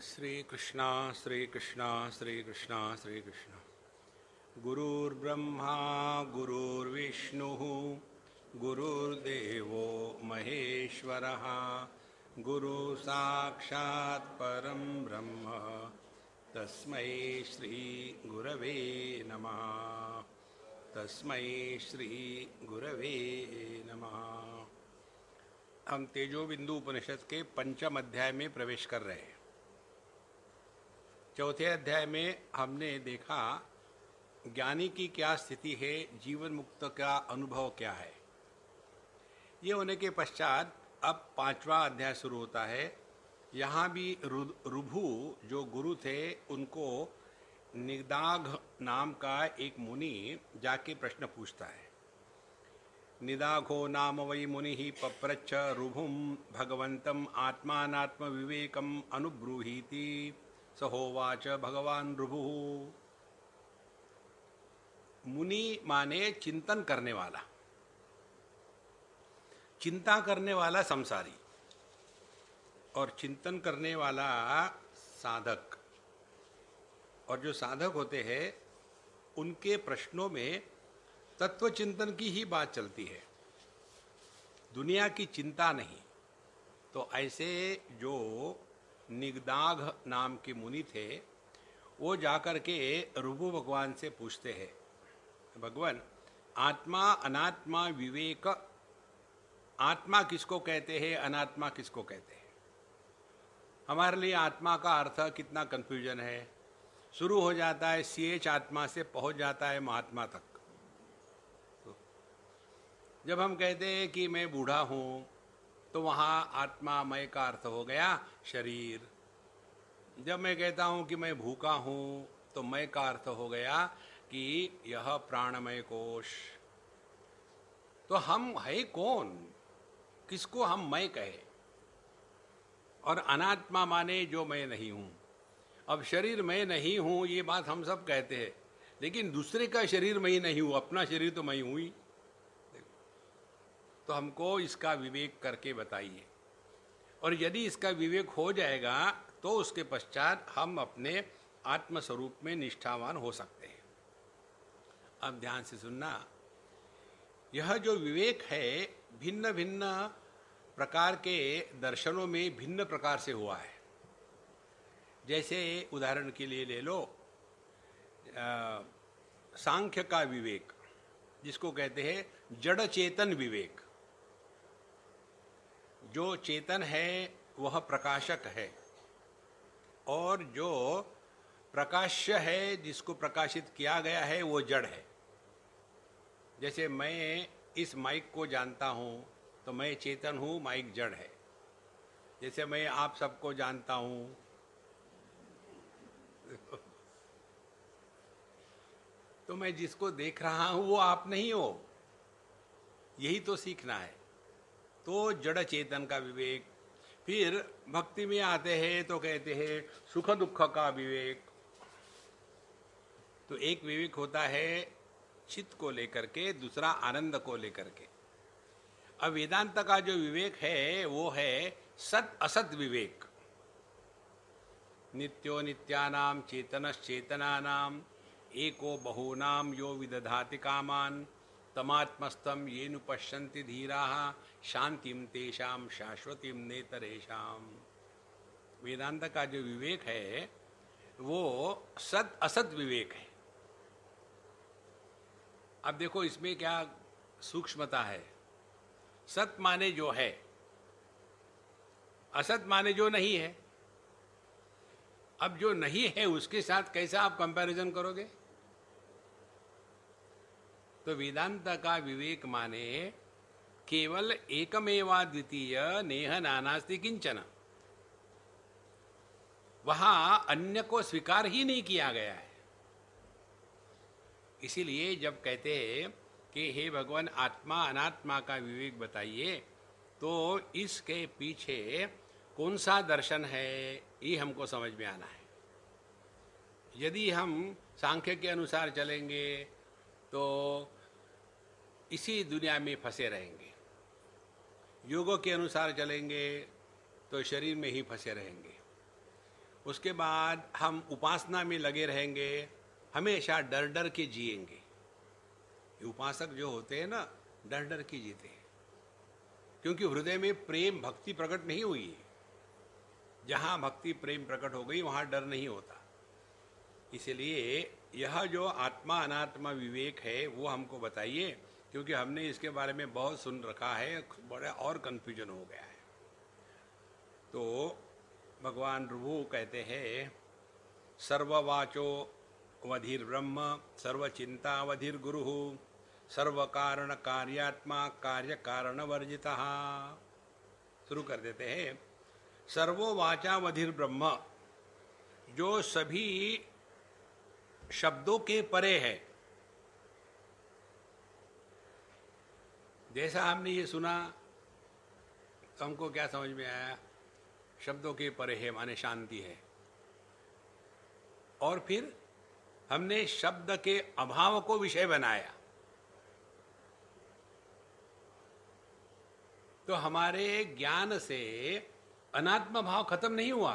Sri Krishna, Sri Krishna, Sri Krishna, Sri Krishna. Gurur Brahma, Gurur Vishnuhu, Gurur Devo Maheshwaraha, Guru Sakshat Param Brahma, Tasmai Sri Gurave Namaha, Tasmai Sri Gurave Namaha. हम तेजो बिंदु उपनिषद के पंचम अध्याय में प्रवेश कर रहे हैं। चौथे अध्याय में हमने देखा ज्ञानी की क्या स्थिति है, जीवन मुक्त का अनुभव क्या है। ये होने के पश्चात अब पांचवा अध्याय शुरू होता है। यहाँ भी रुभु जो गुरु थे उनको निदाघ नाम का एक मुनि जाके प्रश्न पूछता है। निदाघो नाम वै मुनिः पप्रच्छ रुभुं भगवन्तं आत्मानात्म विवेकम् अनुब्रूहीति। सहोवाच भगवान् रुभुः। मुनि माने चिंतन करने वाला, चिंता करने वाला संसारी और चिंतन करने वाला साधक। और जो साधक होते हैं उनके प्रश्नों में तत्व चिंतन की ही बात चलती है, दुनिया की चिंता नहीं। तो ऐसे जो निदाघ नाम के मुनि थे वो जाकर के रुभु भगवान से पूछते हैं, भगवान आत्मा अनात्मा विवेक, आत्मा किसको कहते हैं, अनात्मा किसको कहते हैं। हमारे लिए आत्मा का अर्थ कितना कंफ्यूजन है। शुरू हो जाता है CH आत्मा से, पहुंच जाता है महात्मा तक। जब हम कहते हैं कि मैं बूढ़ा हूँ तो वहाँ आत्मा मय का अर्थ हो गया शरीर। जब मैं कहता हूँ कि मैं भूखा हूँ तो मय का अर्थ हो गया कि यह प्राणमय कोश। तो हम है कौन, किसको हम मय कहे। और अनात्मा माने जो मैं नहीं हूँ। अब शरीर मैं नहीं हूँ ये बात हम सब कहते हैं, लेकिन दूसरे का शरीर मैं नहीं हूँ, अपना शरीर तो मैं हूँ ही। तो हमको इसका विवेक करके बताइए। और यदि इसका विवेक हो जाएगा तो उसके पश्चात हम अपने आत्मस्वरूप में निष्ठावान हो सकते हैं। अब ध्यान से सुनना, यह जो विवेक है भिन्न भिन्न प्रकार के दर्शनों में भिन्न प्रकार से हुआ है। जैसे उदाहरण के लिए ले लो सांख्य का विवेक, जिसको कहते हैं जड़ चेतन विवेक। जो चेतन है वह प्रकाशक है, और जो प्रकाश्य है, जिसको प्रकाशित किया गया है, वो जड़ है। जैसे मैं इस माइक को जानता हूँ तो मैं चेतन हूँ, माइक जड़ है। जैसे मैं आप सबको जानता हूँ तो मैं जिसको देख रहा हूँ वो आप नहीं हो, यही तो सीखना है। तो जड़ चेतन का विवेक। फिर भक्ति में आते हैं तो कहते हैं सुख दुख का विवेक। तो एक विवेक होता है चित्त को लेकर के, दूसरा आनंद को लेकर के। अब वेदांत का जो विवेक है वो है सत असत विवेक। नित्यो नित्यानाम चेतनश्चेतनानाम एको बहूनाम यो विदधाति कामान तमात्मस्तम ये नु पश्यन्ति धीराः शांतिम तेषाम शाश्वतिम नेतरेषाम। वेदांत का जो विवेक है वो सत असत विवेक है। अब देखो इसमें क्या सूक्ष्मता है। सत माने जो है, असत माने जो नहीं है। अब जो नहीं है उसके साथ कैसा आप कंपैरिजन करोगे। तो वेदांत का विवेक माने केवल एकमेवा द्वितीय नेह नानास्ति किंचन। वहां अन्य को स्वीकार ही नहीं किया गया है। इसीलिए जब कहते हैं कि हे भगवान आत्मा अनात्मा का विवेक बताइए, तो इसके पीछे कौन सा दर्शन है ये हमको समझ में आना है। यदि हम सांख्य के अनुसार चलेंगे तो इसी दुनिया में फंसे रहेंगे, योगों के अनुसार चलेंगे तो शरीर में ही फंसे रहेंगे, उसके बाद हम उपासना में लगे रहेंगे, हमेशा डर डर के जिएंगे। ये उपासक जो होते हैं ना, डर डर के जीते हैं, क्योंकि हृदय में प्रेम भक्ति प्रकट नहीं हुई है। जहाँ भक्ति प्रेम प्रकट हो गई वहाँ डर नहीं होता। इसलिए यह जो आत्मा अनात्मा विवेक है वो हमको बताइए, क्योंकि हमने इसके बारे में बहुत सुन रखा है, बड़ा और कन्फ्यूजन हो गया है। तो भगवान प्रभु कहते हैं, सर्ववाचो वधिर ब्रह्म, सर्वचिंता वधिर गुरु, सर्वकारण कार्यात्मा कार्य कारण वर्जिता। शुरू कर देते हैं। सर्वोवाचा वधिर ब्रह्म, जो सभी शब्दों के परे है। जैसा हमने ये सुना तो हमको क्या समझ में आया, शब्दों के परे है माने शांति है। और फिर हमने शब्द के अभाव को विषय बनाया, तो हमारे ज्ञान से अनात्म भाव खत्म नहीं हुआ।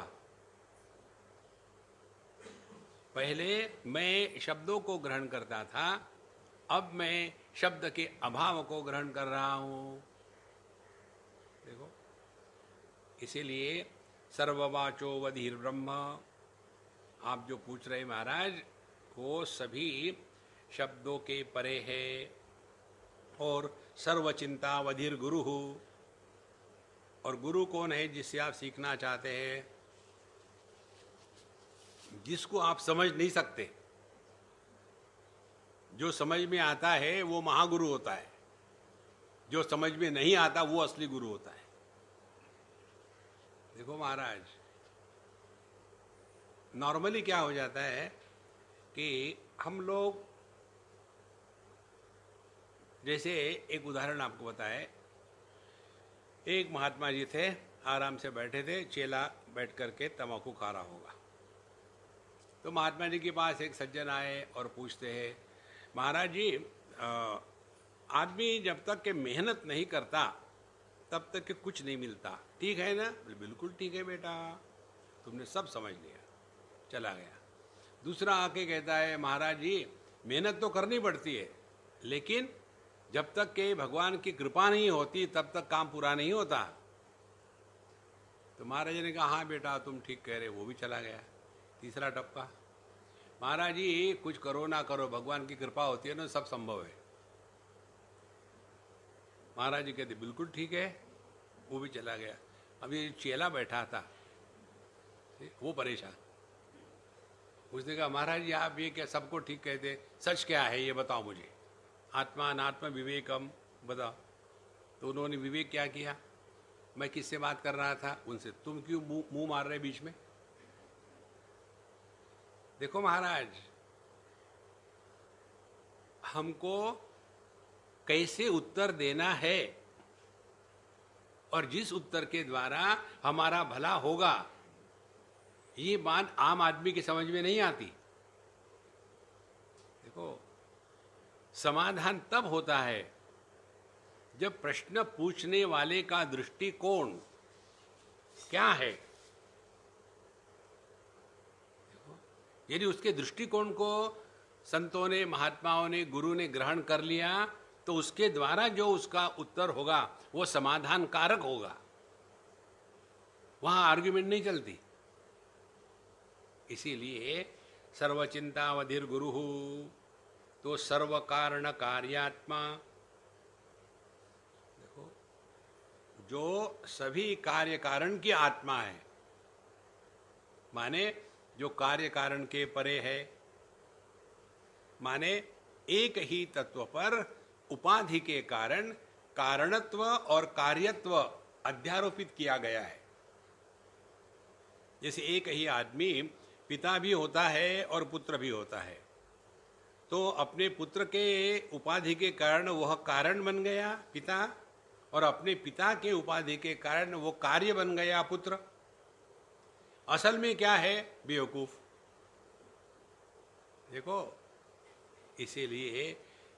पहले मैं शब्दों को ग्रहण करता था, अब मैं शब्द के अभाव को ग्रहण कर रहा हूं। देखो, इसीलिए सर्ववाचो वधीर ब्रह्म, आप जो पूछ रहे महाराज वो सभी शब्दों के परे है। और सर्वचिंता वधीर गुरु हो, और गुरु कौन है जिससे आप सीखना चाहते हैं? जिसको आप समझ नहीं सकते। जो समझ में आता है वो महागुरु होता है, जो समझ में नहीं आता वो असली गुरु होता है। देखो महाराज, नॉर्मली क्या हो जाता है कि हम लोग, जैसे एक उदाहरण आपको बताएं, एक महात्मा जी थे, आराम से बैठे थे, चेला बैठ करके तम्बाकू खा रहा होगा। तो महात्मा जी के पास एक सज्जन आए और पूछते हैं, महाराज जी आदमी जब तक के मेहनत नहीं करता तब तक के कुछ नहीं मिलता, ठीक है ना? बिल्कुल ठीक है बेटा, तुमने सब समझ लिया। चला गया। दूसरा आके कहता है, महाराज जी मेहनत तो करनी पड़ती है, लेकिन जब तक के भगवान की कृपा नहीं होती तब तक काम पूरा नहीं होता। तो महाराज जी ने कहा, हाँ बेटा तुम ठीक कह रहे, वो भी चला गया। तीसरा टपका, महाराज जी कुछ करो ना करो, भगवान की कृपा होती है ना, सब संभव है। महाराज जी कहते बिल्कुल ठीक है, वो भी चला गया। अभी चेला बैठा था, वो परेशान, उसने कहा, महाराज जी आप ये क्या सबको ठीक कहते, सच क्या है ये बताओ मुझे, आत्मा अनात्मा विवेकम बताओ। तो उन्होंने विवेक क्या किया, मैं किससे बात कर रहा था उनसे, तुम क्यों मुंह मार रहे बीच में? देखो महाराज, हमको कैसे उत्तर देना है और जिस उत्तर के द्वारा हमारा भला होगा, ये बात आम आदमी की समझ में नहीं आती। देखो, समाधान तब होता है जब प्रश्न पूछने वाले का दृष्टिकोण क्या है। यदि उसके दृष्टिकोण को संतों ने, महात्माओं ने, गुरु ने ग्रहण कर लिया, तो उसके द्वारा जो उसका उत्तर होगा वो समाधान कारक होगा, वहां आर्ग्यूमेंट नहीं चलती। इसीलिए सर्वचिंता वधिर गुरु, तो सर्व कारण कार्यात्मा, देखो जो सभी कार्य कारण की आत्मा है, माने जो कार्य कारण के परे है, माने एक ही तत्व पर उपाधि के कारण कारणत्व और कार्यत्व अध्यारोपित किया गया है। जैसे एक ही आदमी पिता भी होता है और पुत्र भी होता है, तो अपने पुत्र के उपाधि के कारण वह कारण बन गया पिता, और अपने पिता के उपाधि के कारण वो कार्य बन गया पुत्र। असल में क्या है? बेवकूफ। देखो, इसीलिए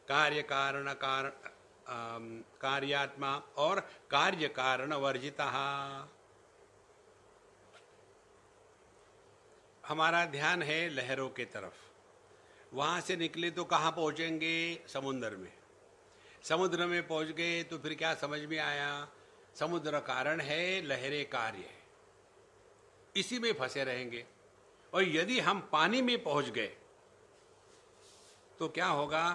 कार्य कारण कार्यात्मा और कार्य कारण वर्जिता। हमारा ध्यान है लहरों के तरफ। वहाँ से निकले तो कहाँ पहुँचेंगे? समुद्र में। समुद्र में पहुँच गए तो फिर क्या समझ में आया? समुद्र कारण है, लहरें कार्य है। इसी में फंसे रहेंगे। और यदि हम पानी में पहुँच गए तो क्या होगा?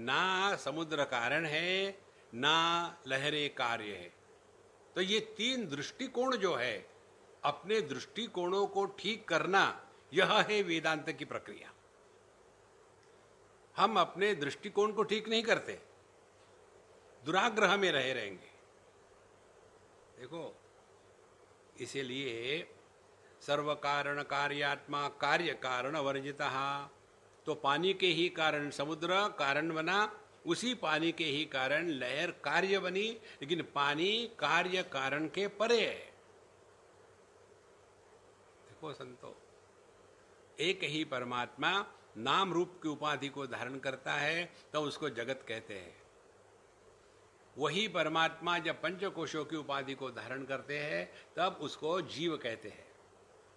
ना समुद्र कारण है, ना लहरें कार्य है। तो ये तीन दृष्टिकोण जो है, अपने दृष्टिकोणों को ठीक करना, यह है वेदांत की प्रक्रिया। हम अपने दृष्टिकोण को ठीक नहीं करते, दुराग्रह में रहेंगे। देखो, इसीलिए सर्व कारण कार्यात्मा कार्य कारण वर्जिता, तो पानी के ही कारण समुद्र कारण बना, उसी पानी के ही कारण लहर कार्य बनी, लेकिन पानी कार्य कारण के परे है। देखो संतो, एक ही परमात्मा नाम रूप की उपाधि को धारण करता है तो उसको जगत कहते हैं। वही परमात्मा जब पंचकोशों की उपाधि को धारण करते हैं तब उसको जीव कहते हैं,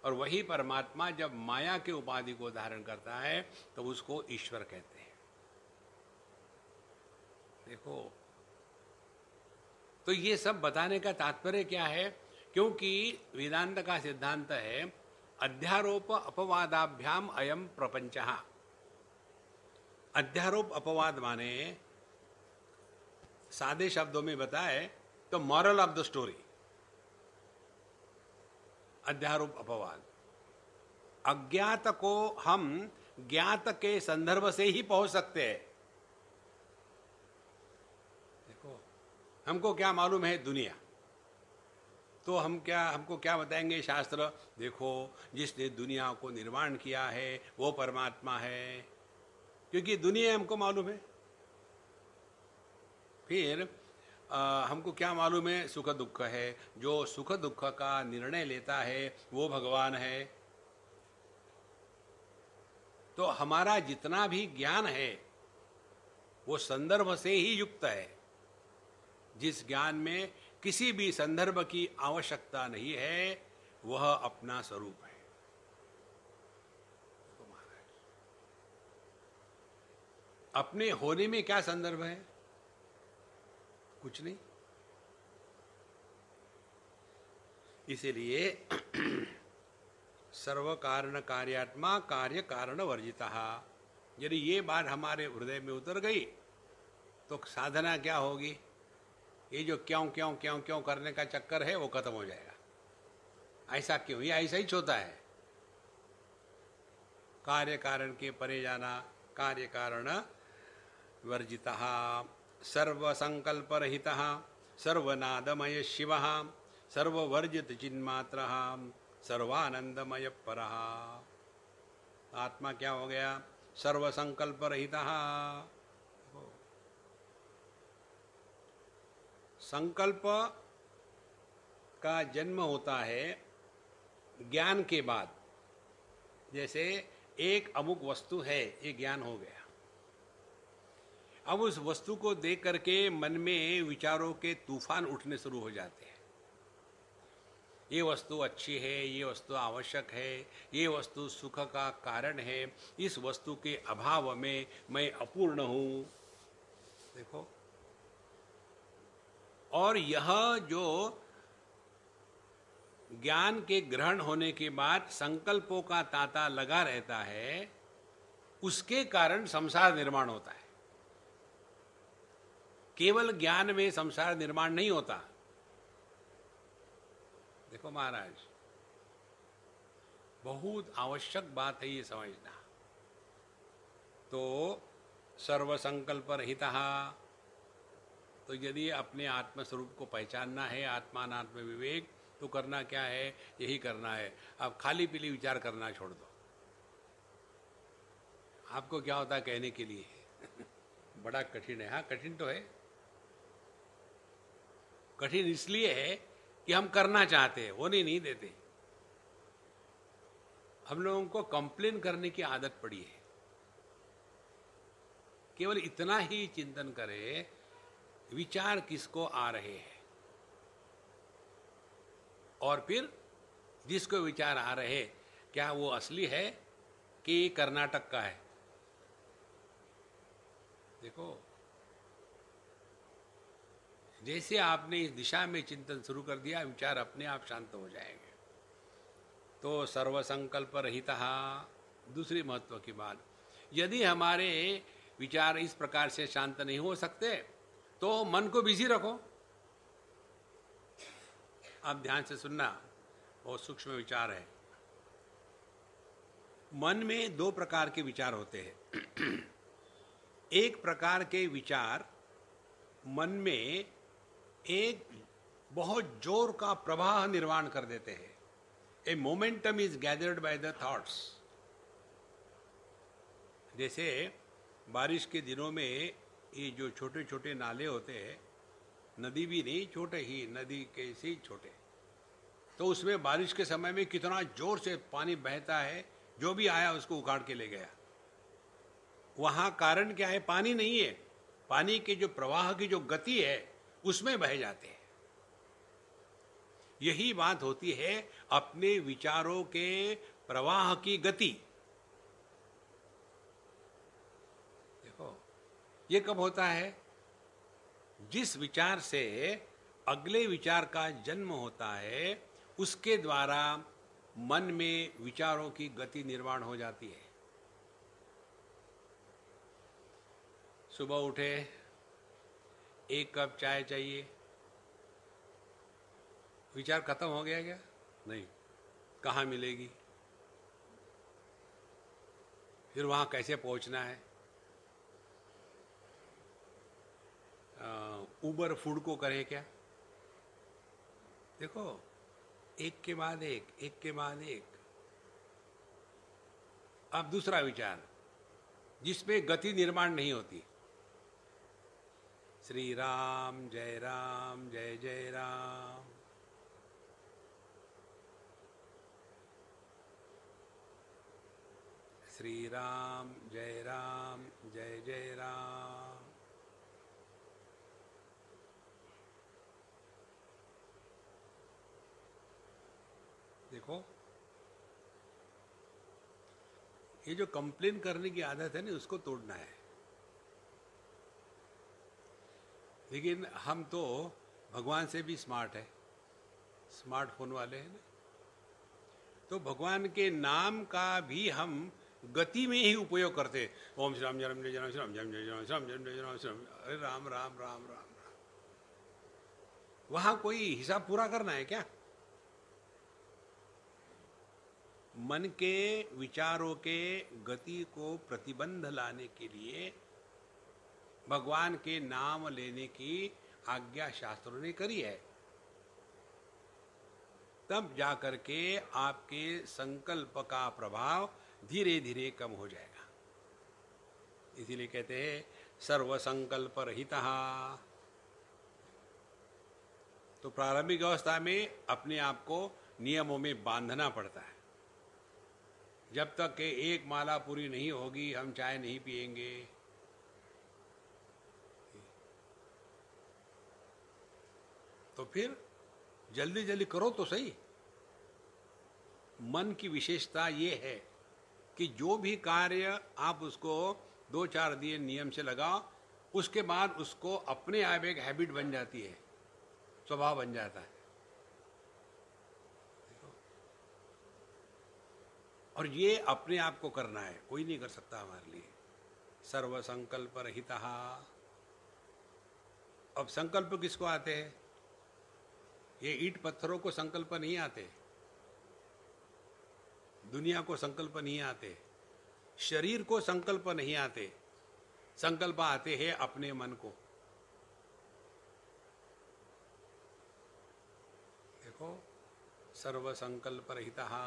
और वही परमात्मा जब माया के उपाधि को धारण करता है तो उसको ईश्वर कहते हैं। देखो, तो ये सब बताने का तात्पर्य क्या है? क्योंकि वेदांत का सिद्धांत है अध्यारोप अपवादाभ्याम अयम प्रपंचः। अध्यारोप अपवाद माने, सादे शब्दों में बताए तो मॉरल ऑफ द स्टोरी। अध्यारोप अपवाद, अज्ञात को हम ज्ञात के संदर्भ से ही पहुंच सकते हैं। देखो, हमको क्या मालूम है दुनिया, तो हमको क्या बताएंगे शास्त्र? देखो, जिसने दुनिया को निर्माण किया है वो परमात्मा है, क्योंकि दुनिया हमको मालूम है। फिर हमको क्या मालूम है? सुख दुख है। जो सुख दुख का निर्णय लेता है वो भगवान है। तो हमारा जितना भी ज्ञान है वो संदर्भ से ही युक्त है। जिस ज्ञान में किसी भी संदर्भ की आवश्यकता नहीं है वह अपना स्वरूप है। अपने होने में क्या संदर्भ है? कुछ नहीं। इसीलिए सर्व कारण कार्यात्मा कार्य कारण वर्जिता, यदि ये बात हमारे हृदय में उतर गई तो साधना क्या होगी? ये जो क्यों क्यों क्यों क्यों करने का चक्कर है वो खत्म हो जाएगा। ऐसा क्यों? ये ऐसा ही होता है। कार्य कारण के परे जाना, कार्य कारण वर्जिता, सर्व संकल्प रहिता, सर्वनादमय शिव, सर्ववर्जित चिन्मात्र, सर्वानंदमय परः। आत्मा क्या हो गया? सर्व संकल्प रहिता। संकल्प का जन्म होता है ज्ञान के बाद। जैसे एक अमुक वस्तु है, ये ज्ञान हो गया। अब उस वस्तु को देख करके मन में विचारों के तूफान उठने शुरू हो जाते हैं। ये वस्तु अच्छी है, ये वस्तु आवश्यक है, ये वस्तु सुख का कारण है, इस वस्तु के अभाव में मैं अपूर्ण हूँ। देखो, और यह जो ज्ञान के ग्रहण होने के बाद संकल्पों का तांता लगा रहता है, उसके कारण संसार निर्माण होता है। केवल ज्ञान में संसार निर्माण नहीं होता। देखो महाराज, बहुत आवश्यक बात है ये समझना। तो सर्व संकल्प रहिता, तो यदि अपने आत्मस्वरूप को पहचानना है, आत्मानात्म विवेक, तो करना क्या है? यही करना है। अब खाली पीली विचार करना छोड़ दो। आपको क्या होता है कहने के लिए? बड़ा कठिन है। हाँ, कठिन तो है। कठिन इसलिए है कि हम करना चाहते हैं, होने नहीं देते। हम लोगों को कंप्लेन करने की आदत पड़ी है। केवल इतना ही चिंतन करें, विचार किसको आ रहे हैं, और फिर जिसको विचार आ रहे क्या वो असली है कि कर्नाटक का है? देखो, जैसे आपने इस दिशा में चिंतन शुरू कर दिया, विचार अपने आप शांत हो जाएंगे। तो सर्वसंकल्प रहितः, दूसरी महत्व की बात, यदि हमारे विचार इस प्रकार से शांत नहीं हो सकते तो मन को बिजी रखो। आप ध्यान से सुनना, बहुत सूक्ष्म विचार है। मन में दो प्रकार के विचार होते हैं। एक प्रकार के विचार मन में एक बहुत जोर का प्रवाह निर्माण कर देते हैं। A momentum is gathered by the thoughts. जैसे बारिश के दिनों में ये जो छोटे छोटे नाले होते हैं, नदी भी नहीं, छोटे ही, नदी के से ही छोटे, तो उसमें बारिश के समय में कितना जोर से पानी बहता है, जो भी आया उसको उखाड़ के ले गया। वहाँ कारण क्या है? पानी नहीं है, पानी के जो प्रवाह की जो गति है उसमें बह जाते हैं। यही बात होती है अपने विचारों के प्रवाह की गति। देखो ये कब होता है? जिस विचार से अगले विचार का जन्म होता है, उसके द्वारा मन में विचारों की गति निर्माण हो जाती है। सुबह उठे, एक कप चाय चाहिए, विचार खत्म हो गया क्या? नहीं। कहाँ मिलेगी, फिर वहाँ कैसे पहुँचना है, उबर फूड को करें क्या? देखो, एक के बाद एक, एक के बाद एक। अब दूसरा विचार जिसमें गति निर्माण नहीं होती, श्री राम, जय राम, जय जय राम। श्री राम, जय राम, जय जय राम। देखो, ये जो कंप्लेन करने की आदत है ना, उसको तोड़ना है। लेकिन हम तो भगवान से भी स्मार्ट है, स्मार्टफोन वाले हैं ना, तो भगवान के नाम का भी हम गति में ही उपयोग करते। ओम श्री राम जय राम, जय राम श्री राम, जय जय राम, श्री राम जय राम, श्री राम, अरे राम राम राम राम। वहाँ कोई हिसाब पूरा करना है क्या? मन के विचारों के गति को प्रतिबंध लाने के लिए भगवान के नाम लेने की आज्ञा शास्त्रों ने करी है। तब जा करके आपके संकल्प का प्रभाव धीरे धीरे कम हो जाएगा। इसीलिए कहते हैं सर्व संकल्प रहितः। तो प्रारंभिक अवस्था में अपने आप को नियमों में बांधना पड़ता है। जब तक के एक माला पूरी नहीं होगी, हम चाय नहीं पिएंगे। तो फिर जल्दी जल्दी करो तो सही। मन की विशेषता ये है कि जो भी कार्य आप उसको 2-4 दिन नियम से लगाओ, उसके बाद उसको अपने आप एक हैबिट बन जाती है, स्वभाव बन जाता है। और ये अपने आप को करना है, कोई नहीं कर सकता हमारे लिए। सर्व संकल्प रहितः। अब संकल्प किसको आते हैं? ये ईंट पत्थरों को संकल्प नहीं आते, दुनिया को संकल्प नहीं आते, शरीर को संकल्प नहीं आते। संकल्प आते हैं अपने मन को। देखो, सर्व संकल्प रहितः।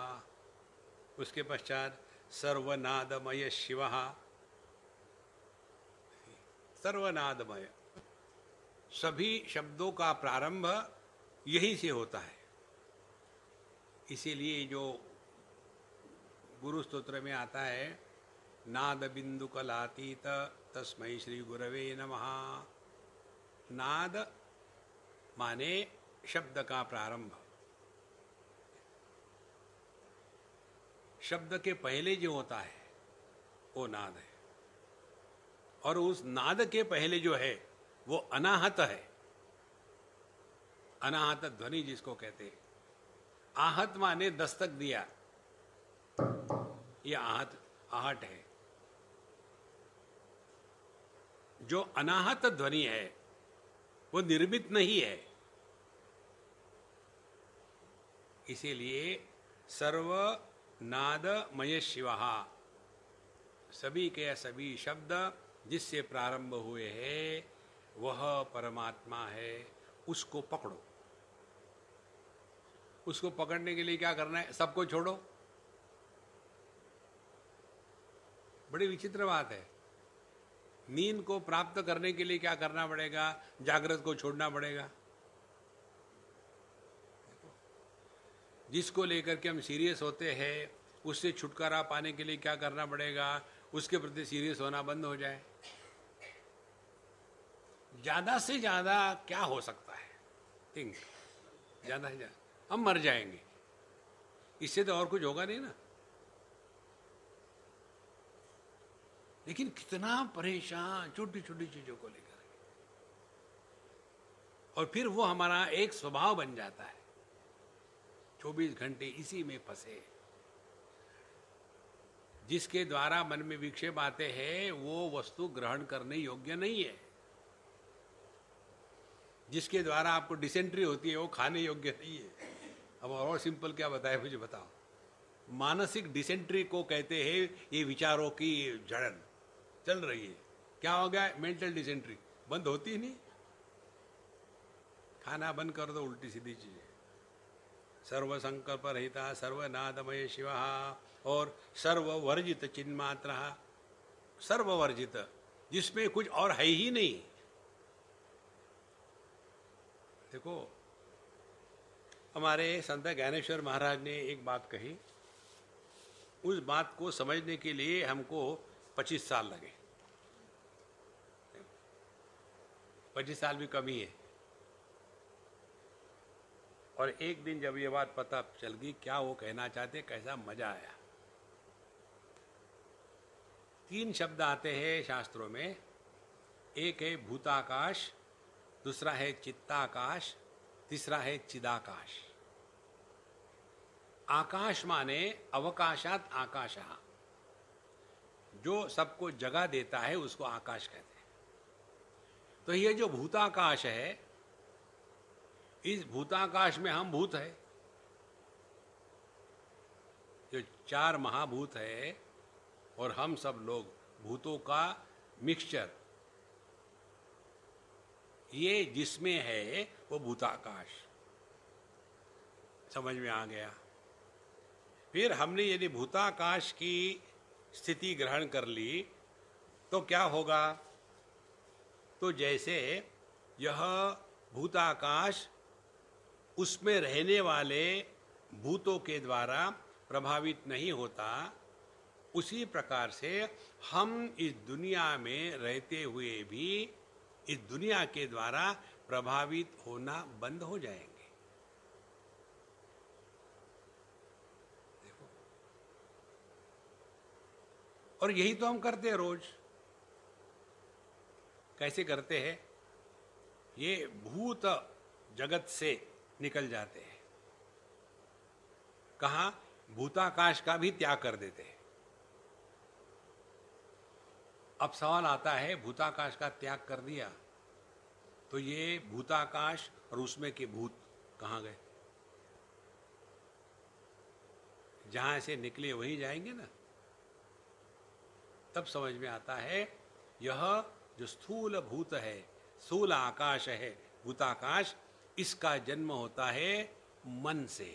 उसके पश्चात सर्वनादमय शिवः। सर्वनादमय, सभी शब्दों का प्रारंभ यही से होता है। इसीलिए जो गुरु स्तोत्र में आता है, नाद बिंदु कलातीत तस्मै श्री गुरवे नमः। नाद माने शब्द का प्रारंभ, शब्द के पहले जो होता है वो नाद है, और उस नाद के पहले जो है वो अनाहत है। अनाहत ध्वनि जिसको कहते हैं। आहत माने दस्तक दिया, यह आहत आहट है। जो अनाहत ध्वनि है वो निर्मित नहीं है, इसीलिए सर्व नादमय शिवः, सभी के सभी शब्द जिससे प्रारंभ हुए हैं वह परमात्मा है, उसको पकड़ो। उसको पकड़ने के लिए क्या करना है? सबको छोड़ो। बड़ी विचित्र बात है। नींद को प्राप्त करने के लिए क्या करना पड़ेगा? जागृत को छोड़ना पड़ेगा। जिसको लेकर के हम सीरियस होते हैं उससे छुटकारा पाने के लिए क्या करना पड़ेगा? उसके प्रति सीरियस होना बंद हो जाए। ज़्यादा से ज़्यादा क्या हो सकता है? थिंक, ज़्यादा से ज़्यादा हम मर जाएंगे, इससे तो और कुछ होगा नहीं ना। लेकिन कितना परेशान छोटी छोटी चीज़ों को लेकर, और फिर वो हमारा एक स्वभाव बन जाता है। 24 घंटे इसी में फंसे। जिसके द्वारा मन में विक्षेप आते हैं वो वस्तु ग्रहण करने योग्य नहीं है। जिसके द्वारा आपको डिसेंट्री होती है वो खाने योग्य नहीं है। अब और सिंपल क्या बताए, मुझे बताओ। मानसिक डिसेंट्री को कहते हैं ये विचारों की जड़न चल रही है। क्या हो गया? Mental dysentery. बंद होती ही नहीं। खाना बंद कर दो, उल्टी सीधी चीजें। सर्व संकल्प रहिता सर्वनादमय शिवा और सर्ववर्जित चिन्मात्रा। सर्ववर्जित जिसमें कुछ और है ही नहीं। देखो, हमारे संत ज्ञानेश्वर महाराज ने एक बात कही, उस बात को समझने के लिए हमको 25 साल लगे। 25 साल भी कम ही है। और एक दिन जब ये बात पता चल गई क्या वो कहना चाहते, कैसा मजा आया। 3 शब्द आते हैं शास्त्रों में, एक है भूताकाश, दूसरा है चित्ताकाश, तीसरा है चिदाकाश। आकाश माने अवकाशात आकाश, जो सबको जगह देता है उसको आकाश कहते हैं। तो ये जो भूताकाश है, इस भूताकाश में हम भूत है। जो 4 महाभूत है और हम सब लोग भूतों का मिक्सचर, ये जिसमें है वो भूताकाश। समझ में आ गया। फिर हमने यदि भूताकाश की स्थिति ग्रहण कर ली तो क्या होगा? तो जैसे यह भूताकाश उसमें रहने वाले भूतों के द्वारा प्रभावित नहीं होता, उसी प्रकार से हम इस दुनिया में रहते हुए भी इस दुनिया के द्वारा प्रभावित होना बंद हो जाएंगे। देखो, और यही तो हम करते हैं रोज। कैसे करते हैं? ये भूत जगत से निकल जाते हैं। कहाँ? भूताकाश का भी त्याग कर देते हैं। अब सवाल आता है, भूताकाश का त्याग कर दिया तो ये भूताकाश और उसमें के भूत कहाँ गए? जहाँ से निकले वहीं जाएंगे ना। तब समझ में आता है, यह जो स्थूल भूत है, स्थूल आकाश है, भूताकाश, इसका जन्म होता है मन से।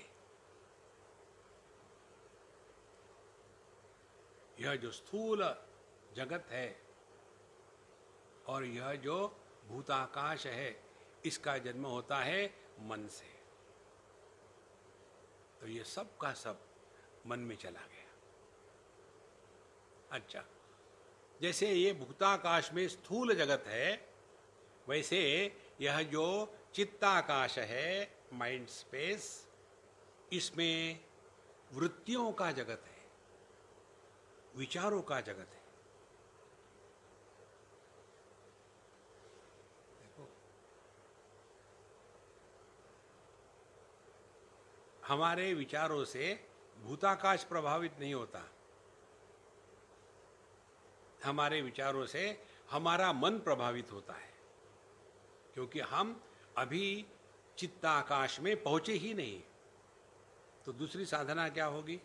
यह जो स्थूल जगत है और यह जो भूताकाश है, इसका जन्म होता है मन से। तो ये सब का सब मन में चला गया। अच्छा, जैसे ये भूताकाश में स्थूल जगत है, वैसे यह जो चित्ताकाश है, माइंड स्पेस, इसमें वृत्तियों का जगत है। विचारों का जगत है। देखो, हमारे विचारों से भूताकाश प्रभावित नहीं होता, हमारे विचारों से हमारा मन प्रभावित होता है, क्योंकि हम अभी चित्ताकाश में पहुंचे ही नहीं। तो दूसरी साधना क्या होगी?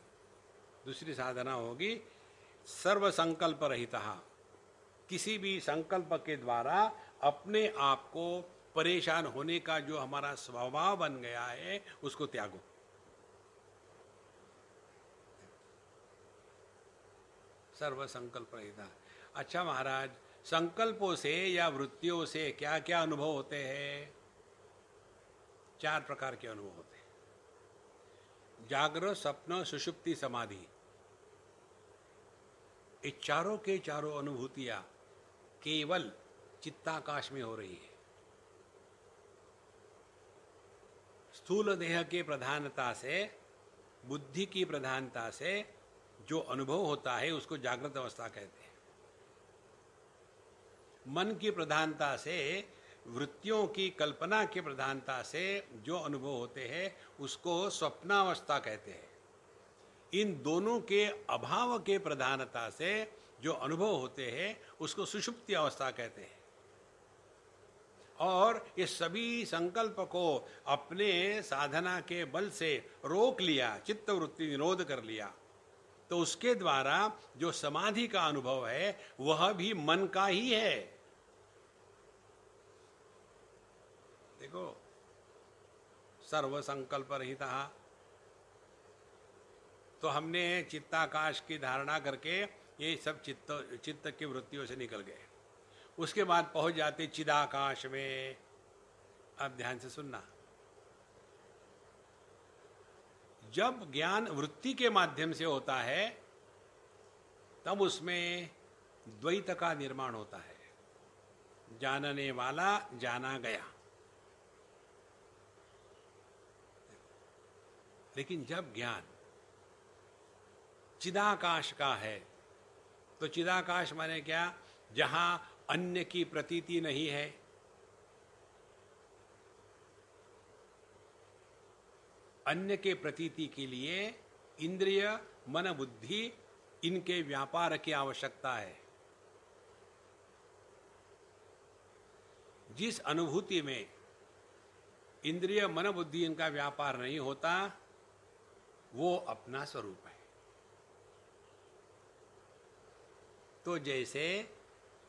दूसरी साधना होगी सर्व संकल्प रहितः, किसी भी संकल्प के द्वारा अपने आप को परेशान होने का जो हमारा स्वभाव बन गया है उसको त्यागो। सर्व संकल्प रहितः। अच्छा महाराज, संकल्पों से या वृत्तियों से क्या क्या अनुभव होते हैं? चार प्रकार के अनुभव होते हैं, जागृत, स्वप्न, सुषुप्ति, समाधि। ये चारों के चारों अनुभूतियां केवल चित्ताकाश में हो रही है। स्थूल देह के प्रधानता से, बुद्धि की प्रधानता से जो अनुभव होता है उसको जागृत अवस्था कहते हैं। मन की प्रधानता से, वृत्तियों की कल्पना की प्रधानता से जो अनुभव होते हैं उसको स्वप्नावस्था कहते हैं। इन दोनों के अभाव के प्रधानता से जो अनुभव होते हैं उसको सुषुप्ति अवस्था कहते हैं। और ये सभी संकल्प को अपने साधना के बल से रोक लिया, चित्तवृत्ति निरोध कर लिया, तो उसके द्वारा जो समाधि का अनुभव है वह भी मन का ही है। देखो, सर्व संकल्प रहितः। तो हमने चित्ताकाश की धारणा करके ये सब चित्त की वृत्तियों से निकल गए। उसके बाद पहुंच जाते चिदाकाश में। अब ध्यान से सुनना, जब ज्ञान वृत्ति के माध्यम से होता है तब उसमें द्वैत का निर्माण होता है। जानने वाला जाना गया। लेकिन जब ज्ञान चिदाकाश का है, तो चिदाकाश माने क्या? जहां अन्य की प्रतीति नहीं है, अन्य के प्रतीति के लिए इंद्रिय, मन, बुद्धि, इनके व्यापार की आवश्यकता है। जिस अनुभूति में इंद्रिय, मन, बुद्धि इनका व्यापार नहीं होता वो अपना स्वरूप है। तो जैसे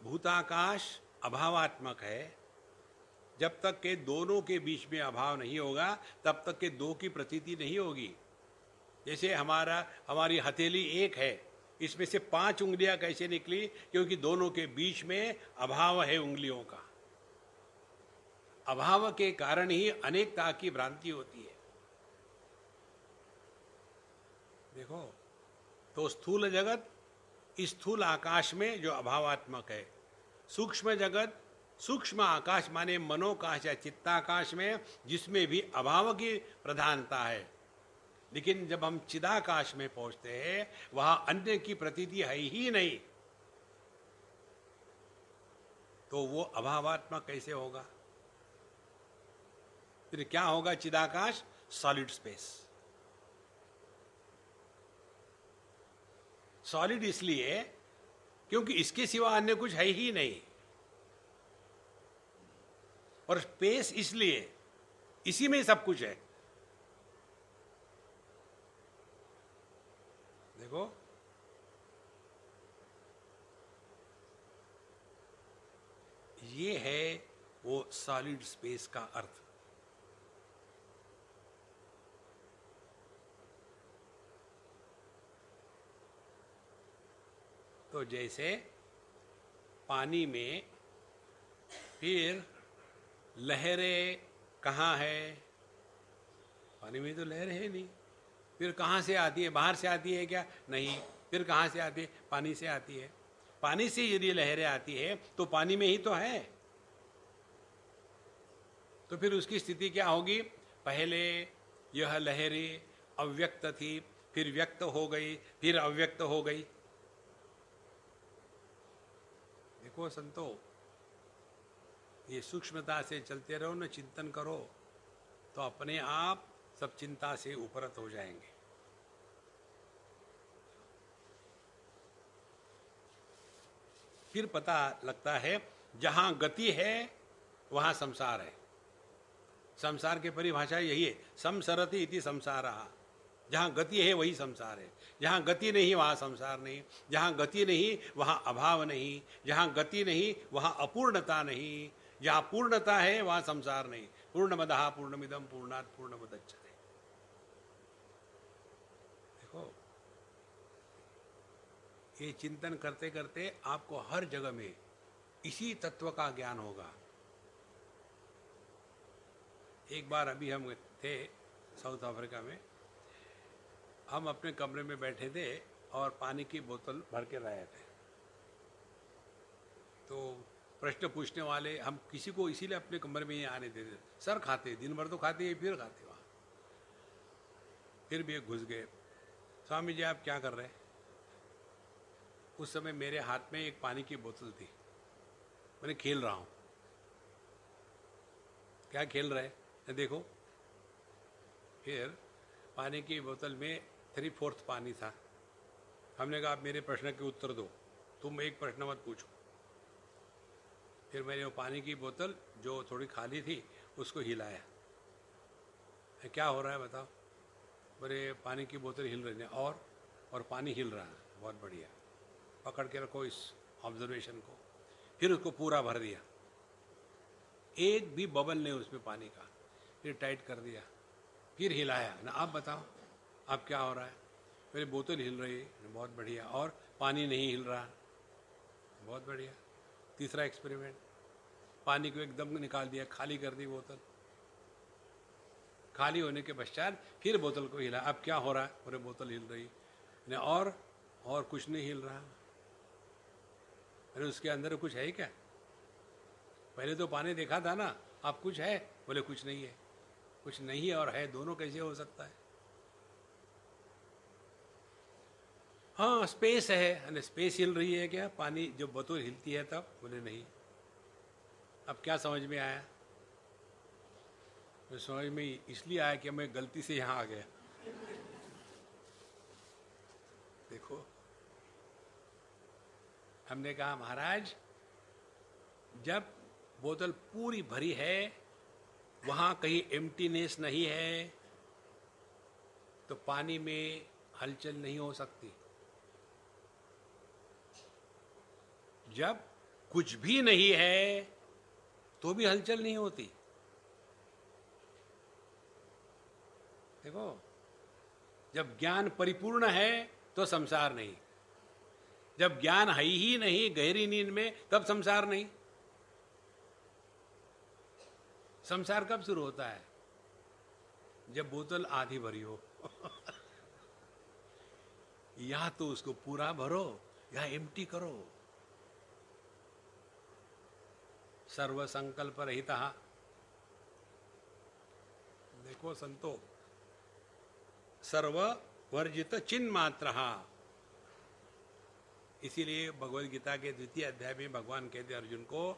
भूताकाश अभावात्मक है, जब तक के दोनों के बीच में अभाव नहीं होगा तब तक के दो की प्रतीति नहीं होगी। जैसे हमारी हथेली एक है, इसमें से 5 उंगलियां कैसे निकली? क्योंकि दोनों के बीच में अभाव है उंगलियों का। अभाव के कारण ही अनेकता की भ्रांति होती है। देखो, तो स्थूल जगत इस स्थूल आकाश में जो अभावात्मक है, सूक्ष्म जगत, सूक्ष्म आकाश माने मनोकाश या चित्ताकाश में, जिसमें भी अभाव की प्रधानता है। लेकिन जब हम चिदाकाश में पहुंचते हैं वहां अन्य की प्रतीति है ही नहीं, तो वो अभावात्मक कैसे होगा? फिर क्या होगा? चिदाकाश सॉलिड स्पेस। सॉलिड इसलिए क्योंकि इसके सिवा अन्य कुछ है ही नहीं, और स्पेस इसलिए इसी में सब कुछ है। देखो, ये है वो सॉलिड स्पेस का अर्थ। तो जैसे पानी में फिर लहरें कहाँ है? पानी में तो लहरें है नहीं, फिर कहाँ से आती है? बाहर से आती है क्या? नहीं। फिर कहाँ से आती है? पानी से आती है। पानी से यदि लहरें आती है तो पानी में ही तो है। तो फिर उसकी स्थिति क्या होगी? पहले यह लहरें अव्यक्त थी, फिर व्यक्त हो गई, फिर अव्यक्त हो गई। देखो संतो, ये सूक्ष्मता से चलते रहो न, चिंतन करो तो अपने आप सब चिंता से उपरत हो जाएंगे। फिर पता लगता है जहां गति है वहां संसार है। संसार की परिभाषा यही है, संसरति इति संसारः। जहाँ गति है वही संसार है, जहाँ गति नहीं वहाँ संसार नहीं, जहाँ गति नहीं वहाँ अभाव नहीं, जहाँ गति नहीं वहाँ अपूर्णता नहीं, जहाँ पूर्णता है वहाँ संसार नहीं। पूर्णमदः पूर्णमिदं पूर्णात् पूर्णमुदच्यते। देखो, ये चिंतन करते करते आपको हर जगह में इसी तत्व का ज्ञान होगा। एक बार अभी हम थे साउथ अफ्रीका में, हम अपने कमरे में बैठे थे और पानी की बोतल भर के लाए थे। तो प्रश्न पूछने वाले, हम किसी को इसीलिए अपने कमरे में ही आने देते, सर खाते दिन भर तो खाते ही, फिर खाते वहाँ, फिर भी घुस गए। स्वामी जी आप क्या कर रहे हैं? उस समय मेरे हाथ में एक पानी की बोतल थी, मैंने खेल रहा हूँ। क्या खेल रहे हैं देखो। फिर पानी की बोतल में 3/4 पानी था। हमने कहा आप मेरे प्रश्न के उत्तर दो, तुम एक प्रश्न मत पूछो। फिर मैंने वो पानी की बोतल जो थोड़ी खाली थी उसको हिलाया। क्या हो रहा है बताओ? बोले पानी की बोतल हिल रही है और पानी हिल रहा है। बहुत बढ़िया, पकड़ के रखो इस ऑब्जर्वेशन को। फिर उसको पूरा भर दिया, एक भी बबल नहीं उसमें पानी का। फिर टाइट कर दिया, फिर हिलाया ना, आप बताओ आप क्या हो रहा है? मेरी बोतल हिल रही है, बहुत बढ़िया, और पानी नहीं हिल रहा, बहुत बढ़िया। तीसरा एक्सपेरिमेंट, पानी को एकदम निकाल दिया, खाली कर दी बोतल। खाली होने के पश्चात फिर बोतल को हिला, अब क्या हो रहा है? मेरी बोतल हिल रही ना, और कुछ नहीं हिल रहा। अरे उसके अंदर कुछ है ही क्या? पहले तो पानी देखा था ना, आप कुछ है? बोले कुछ नहीं है। कुछ नहीं और है, दोनों कैसे हो सकता है? हाँ स्पेस है, यानी स्पेस हिल रही है क्या? पानी जब बोतल हिलती है तब? बोले नहीं। अब क्या समझ में आया? तो समझ में इसलिए आया कि मैं गलती से यहाँ आ गया। देखो, हमने कहा महाराज जब बोतल पूरी भरी है वहाँ कहीं एम्प्टीनेस नहीं है तो पानी में हलचल नहीं हो सकती। जब कुछ भी नहीं है तो भी हलचल नहीं होती। देखो, जब ज्ञान परिपूर्ण है तो संसार नहीं, जब ज्ञान है ही नहीं गहरी नींद में तब संसार नहीं। संसार कब शुरू होता है? जब बोतल आधी भरी हो। या तो उसको पूरा भरो या एम्प्टी करो। सर्व संकल्प रहिता। देखो संतो, सर्व वर्जित चिन्ह मात्र। इसीलिए भगवद गीता के द्वितीय अध्याय में भगवान कहते अर्जुन को,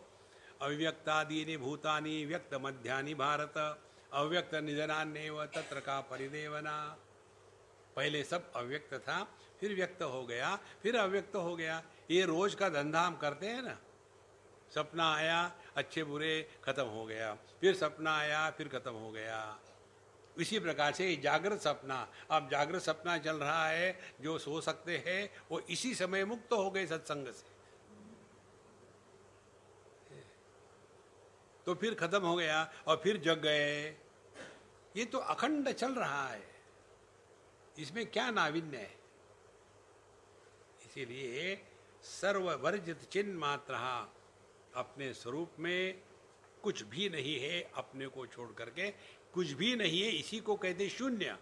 अव्यक्तादीनि भूतानि व्यक्त मध्यानि भारत, अव्यक्त निधनान्येव तत्र का परिदेवना। पहले सब अव्यक्त था, फिर व्यक्त हो गया, फिर अव्यक्त हो गया। ये रोज का धंधा हम करते हैं ना, सपना आया अच्छे बुरे खत्म हो गया, फिर सपना आया फिर खत्म हो गया। इसी प्रकार से जागृत सपना, अब जागृत सपना चल रहा है। जो सो सकते हैं वो इसी समय मुक्त हो गए सत्संग से, तो फिर खत्म हो गया और फिर जग गए। ये तो अखंड चल रहा है, इसमें क्या नाविन्य है? इसीलिए सर्ववर्जित चिन्ह मात्र, अपने स्वरूप में कुछ भी नहीं है। अपने को छोड़ करके कुछ भी नहीं है, इसी को कहते शून्य।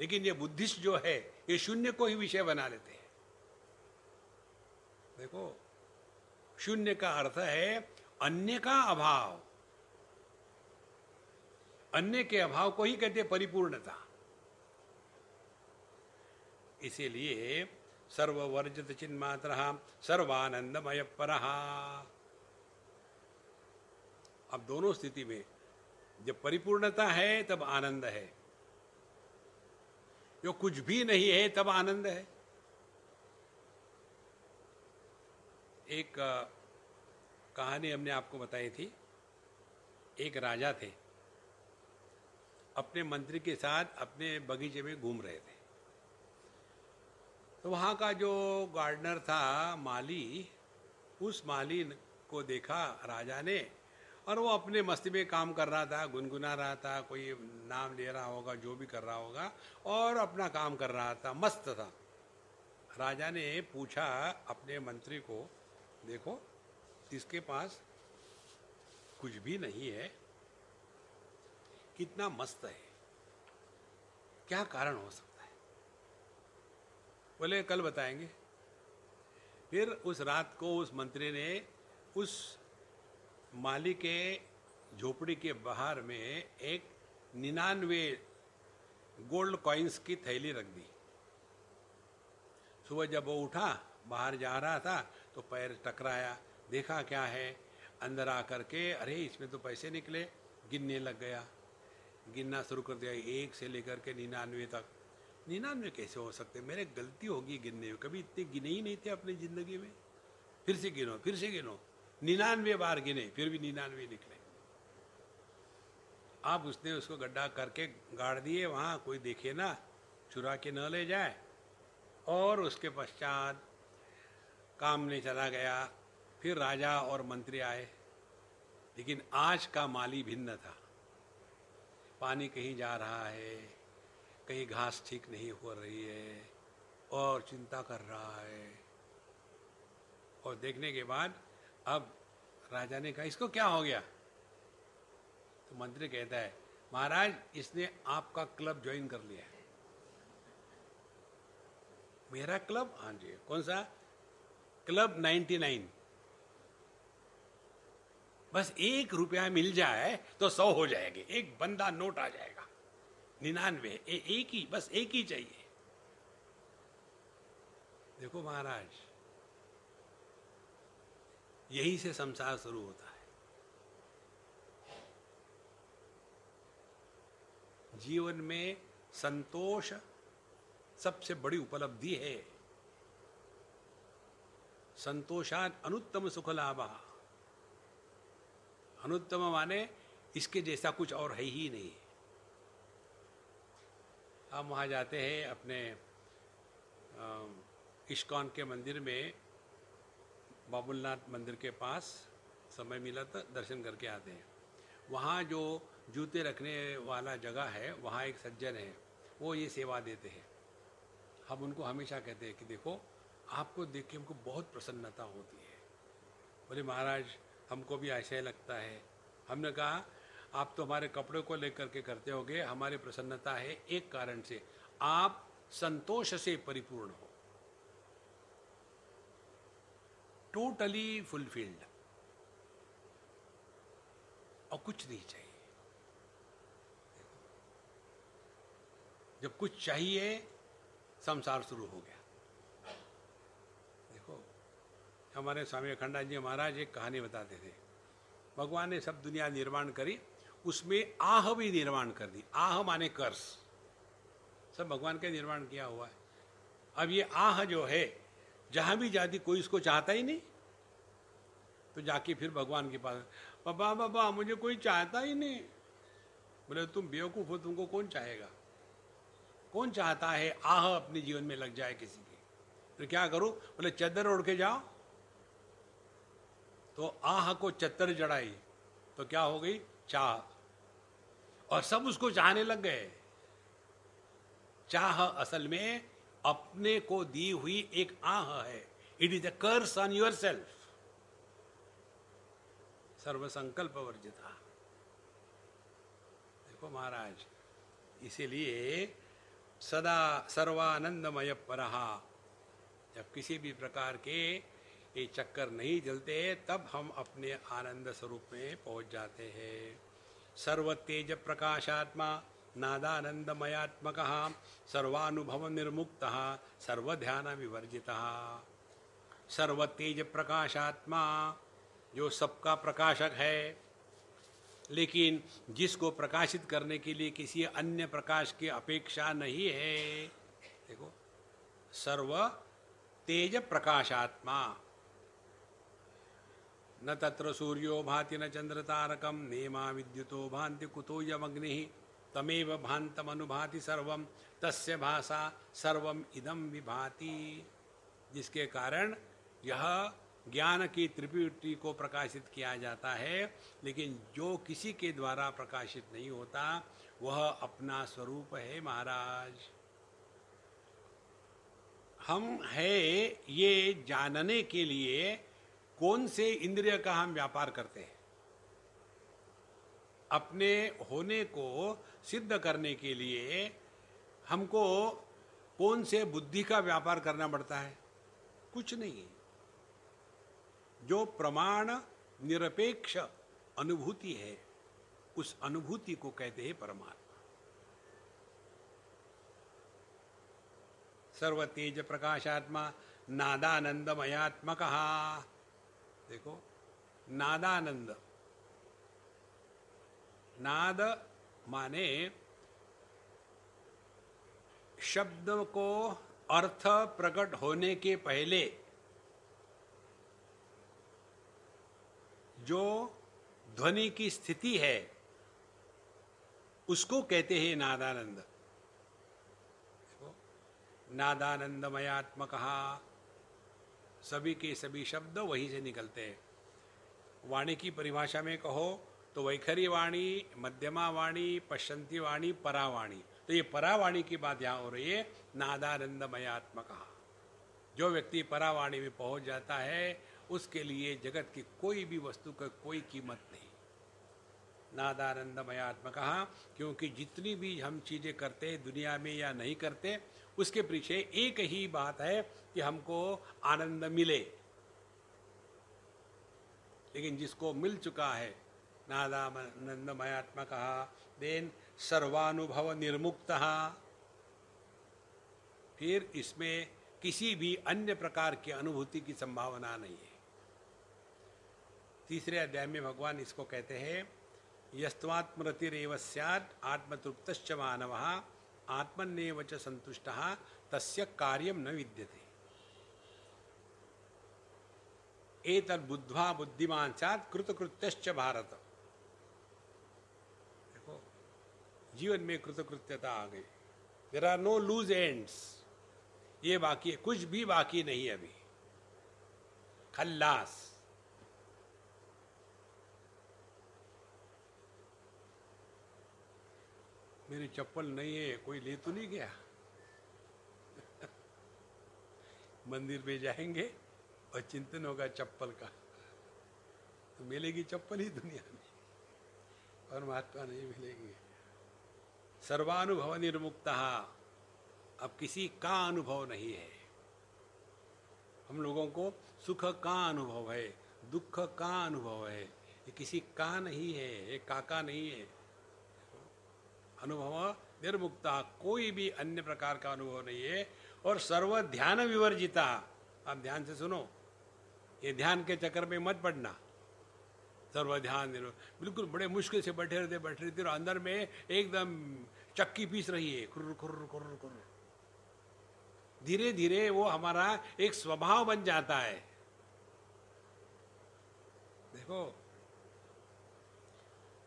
लेकिन ये बुद्धिस्ट जो है ये शून्य को ही विषय बना लेते हैं। देखो, शून्य का अर्थ है अन्य का अभाव। अन्य के अभाव को ही कहते परिपूर्णता। इसीलिए Sarva Varjata Chinmatraha Sarvanandamaya Paraha. अब दोनों स्थिति में जब परिपूर्णता है तब आनंद है, जो कुछ भी नहीं है तब आनंद है। एक कहानी हमने आपको बताई थी, एक राजा थे, अपने मंत्री के साथ अपने बगीचे में घूम रहे थे, तो वहाँ का जो गार्डनर था माली, उस माली को देखा राजा ने, और वो अपने मस्ती में काम कर रहा था, गुनगुना रहा था, कोई नाम ले रहा होगा, जो भी कर रहा होगा, और अपना काम कर रहा था, मस्त था। राजा ने पूछा अपने मंत्री को, देखो इसके पास कुछ भी नहीं है, कितना मस्त है, क्या कारण हो सकता है? बोले कल बताएंगे। फिर उस रात को उस मंत्री ने उस माली के झोपड़ी के बाहर में एक 99 गोल्ड कॉइन्स की थैली रख दी। सुबह जब वो उठा, बाहर जा रहा था तो पैर टकराया, देखा क्या है, अंदर आकर के अरे इसमें तो पैसे निकले, गिनने लग गया, गिनना शुरू कर दिया, 1 से लेकर के 99 तक। 99 कैसे हो सकते, मेरे गलती होगी गिनने में, कभी इतने गिने ही नहीं थे अपनी ज़िंदगी में। फिर से गिनो, फिर से गिनो, 99 बार गिने, फिर भी 99 निकले। आप उसने उसको गड्ढा करके गाड़ दिए, वहाँ कोई देखे ना, चुरा के न ले जाए। और उसके पश्चात काम नहीं चला गया। फिर राजा और मंत्री आए, लेकिन आज का माली भिन्न था। पानी कहीं जा रहा है, कहीं घास ठीक नहीं हो रही है, और चिंता कर रहा है। और देखने के बाद अब राजा ने कहा इसको क्या हो गया, तो मंत्री कहता है महाराज इसने आपका क्लब ज्वाइन कर लिया है। मेरा क्लब? हाँ जी, कौन सा क्लब? 99। बस 1 रुपया मिल जाए तो 100 हो जाएंगे, एक बंदा नोट आ जाएगा। 99 एक ही, बस एक ही चाहिए। देखो महाराज, यही से संसार शुरू होता है। जीवन में संतोष सबसे बड़ी उपलब्धि है। संतोषात अनुत्तम सुख लाभा। अनुत्तम माने इसके जैसा कुछ और है ही नहीं। हम वहाँ जाते हैं अपने ISKCON के मंदिर में, बाबुलनाथ मंदिर के पास, समय मिला तो दर्शन करके आते हैं। वहाँ जो जूते रखने वाला जगह है, वहाँ एक सज्जन है, वो ये सेवा देते हैं। हम उनको हमेशा कहते हैं कि देखो आपको देख के हमको बहुत प्रसन्नता होती है। बोले महाराज हमको भी ऐसा ही लगता है। हमने कहा आप तो हमारे कपड़े को लेकर के करते होगे, हमारी प्रसन्नता है एक कारण से, आप संतोष से परिपूर्ण हो, टोटली फुलफिल्ड, और कुछ नहीं चाहिए। जब कुछ चाहिए संसार शुरू हो गया। देखो हमारे स्वामी अखंडा जी महाराज एक कहानी बताते थे, भगवान ने सब दुनिया निर्माण करी, उसमें आह भी निर्माण कर दी। आह माने कर्स, सब भगवान के निर्माण किया हुआ है। अब ये आह जो है जहाँ भी जाती कोई इसको चाहता ही नहीं, तो जाके फिर भगवान के पास, बाबा बाबा मुझे कोई चाहता ही नहीं। बोले तुम बेवकूफ़ हो, तुमको कौन चाहेगा? कौन चाहता है आह अपने जीवन में लग जाए किसी की? फिर क्या करूँ? बोले चद्दर ओढ़ के जाओ। तो आह को चद्दर जड़ाई तो क्या हो गई? चाह, और सब उसको चाहने लग गए। चाह असल में अपने को दी हुई एक आह है। It is a curse on yourself. सर्वसंकल्प वर्जिता। देखो महाराज, इसीलिए सदा सर्वानंदमय परहा। जब किसी भी प्रकार के ये चक्कर नहीं चलते, तब हम अपने आनंद स्वरूप में पहुंच जाते हैं। सर्व तेज प्रकाशात्मा Nadanandamayatmakaha Sarvanubhava Nirmuktaha Sarvadhyana Vivarjitaha Sarvateja Prakashatma जो सबका प्रकाशक है लेकिन जिसको प्रकाशित करने के लिए किसी अन्य प्रकाश की अपेक्षा नहीं है। देखो सर्व तेज प्रकाशात्मा न तत्र सूर्यो भाति न चंद्र तारकम नेमा विद्युतो भांति कुतो यमग्निः तमेव भांतम अनुभाति सर्वम तस्य भासा सर्वम इदम विभाति। जिसके कारण यह ज्ञान की त्रिपुटी को प्रकाशित किया जाता है लेकिन जो किसी के द्वारा प्रकाशित नहीं होता वह अपना स्वरूप है। महाराज हम है ये जानने के लिए कौन से इंद्रिय का हम व्यापार करते हैं। अपने होने को सिद्ध करने के लिए हमको कौन से बुद्धि का व्यापार करना पड़ता है? कुछ नहीं। जो प्रमाण निरपेक्ष अनुभूति है उस अनुभूति को कहते हैं परमात्मा। सर्व तेज प्रकाशात्मा नादानंदमयात्मकः। देखो नादानंद, नाद माने शब्द को अर्थ प्रकट होने के पहले जो ध्वनि की स्थिति है उसको कहते हैं नादानंद। नादानंदमयात्मकः। सभी के सभी शब्द वहीं से निकलते हैं। वाणी की परिभाषा में कहो तो वैखरी वाणी, मध्यमा वाणी, पश्चंती वाणी, परावाणी। तो ये परावाणी की बात यहाँ हो रही है। नादानंदमयात्मकः। जो व्यक्ति परावाणी में पहुँच जाता है उसके लिए जगत की कोई भी वस्तु का कोई कीमत नहीं। नादानंदमयात्मकः। क्योंकि जितनी भी हम चीज़ें करते हैं दुनिया में या नहीं करते उसके पीछे एक ही बात है कि हमको आनंद मिले। लेकिन जिसको मिल चुका है नादानंदमयात्मकः देन सर्वानुभव निर्मुक्तः। फिर इसमें किसी भी अन्य प्रकार की अनुभूति की संभावना नहीं है। तीसरे अध्याय में भगवान इसको कहते हैं यस्त्वात्मरतिरेव स्यात् आत्मतृप्तश्च मानवः आत्मन्नेव च संतुष्टः तस्य कार्यं न विद्यते। एतद् बुद्ध्वा बुद्धिमान् स्यात् कृतकृत्यश्च भारत। देखो जीवन में कृतकृत्यता आ गई। There are no loose ends. ये बाकी है, कुछ भी बाकी नहीं। अभी खल्लास। मेरी चप्पल नहीं है, कोई ले तो नहीं गया। मंदिर में जाएंगे और चिंतन होगा चप्पल का, तो मिलेगी चप्पल ही दुनिया में और महात्मा नहीं मिलेगी। सर्वानुभव निर्मुक्तः। अब किसी का अनुभव नहीं है। हम लोगों को सुख का अनुभव है, दुख का अनुभव है, ये किसी का नहीं है, ये काका नहीं है। अनुभव निर्मुक्ता, कोई भी अन्य प्रकार का अनुभव नहीं है। और सर्व ध्यान विवर्जिता। आप ध्यान से सुनो, ये ध्यान के चक्कर में मत पड़ना। सर्व ध्यान बिल्कुल बड़े मुश्किल से बैठे रहते और अंदर में एकदम चक्की पीस रही है, खुर्र खुर्र खुर्र खुर्र। धीरे धीरे वो हमारा एक स्वभाव बन जाता है। देखो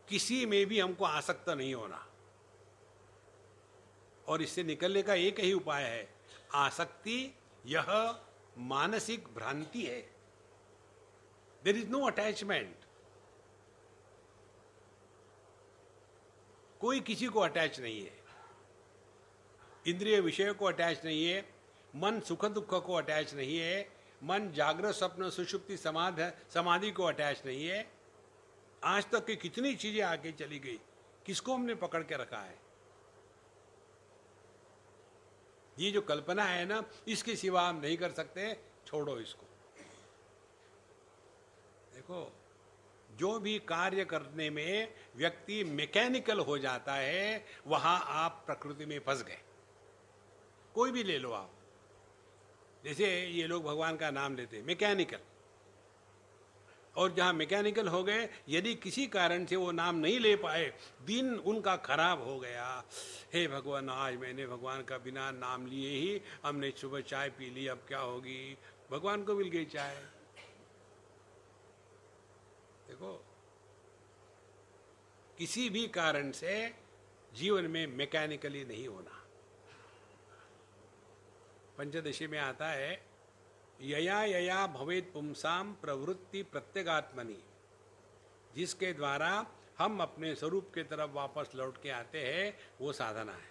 किसी में भी हमको आसक्त नहीं होना और इससे निकलने का एक ही उपाय है। आसक्ति यह मानसिक भ्रांति है। There is no attachment. कोई किसी को अटैच नहीं है। इंद्रिय विषय को अटैच नहीं है। मन सुख दुख को अटैच नहीं है। मन जागृत स्वप्न सुषुप्ति समाधि को अटैच नहीं है। आज तक की कितनी चीजें आके चली गई, किसको हमने पकड़ के रखा है? ये जो कल्पना है ना, इसके सिवा हम नहीं कर सकते, छोड़ो इसको। देखो जो भी कार्य करने में व्यक्ति मैकेनिकल हो जाता है, वहां आप प्रकृति में फंस गए। कोई भी ले लो आप, जैसे ये लोग भगवान का नाम लेते मैकेनिकल, और जहां मैकेनिकल हो गए, यदि किसी कारण से वो नाम नहीं ले पाए, दिन उनका खराब हो गया। हे भगवान, आज मैंने भगवान का बिना नाम लिए ही हमने सुबह चाय पी ली, अब क्या होगी, भगवान को मिल गई चाय। देखो, किसी भी कारण से जीवन में मैकेनिकली नहीं होना। पंचदशी में आता है, यया यया भवेत पुंसाम प्रवृत्ति प्रत्यगात्मनि, जिसके द्वारा हम अपने स्वरूप के तरफ वापस लौट के आते हैं, वो साधना है।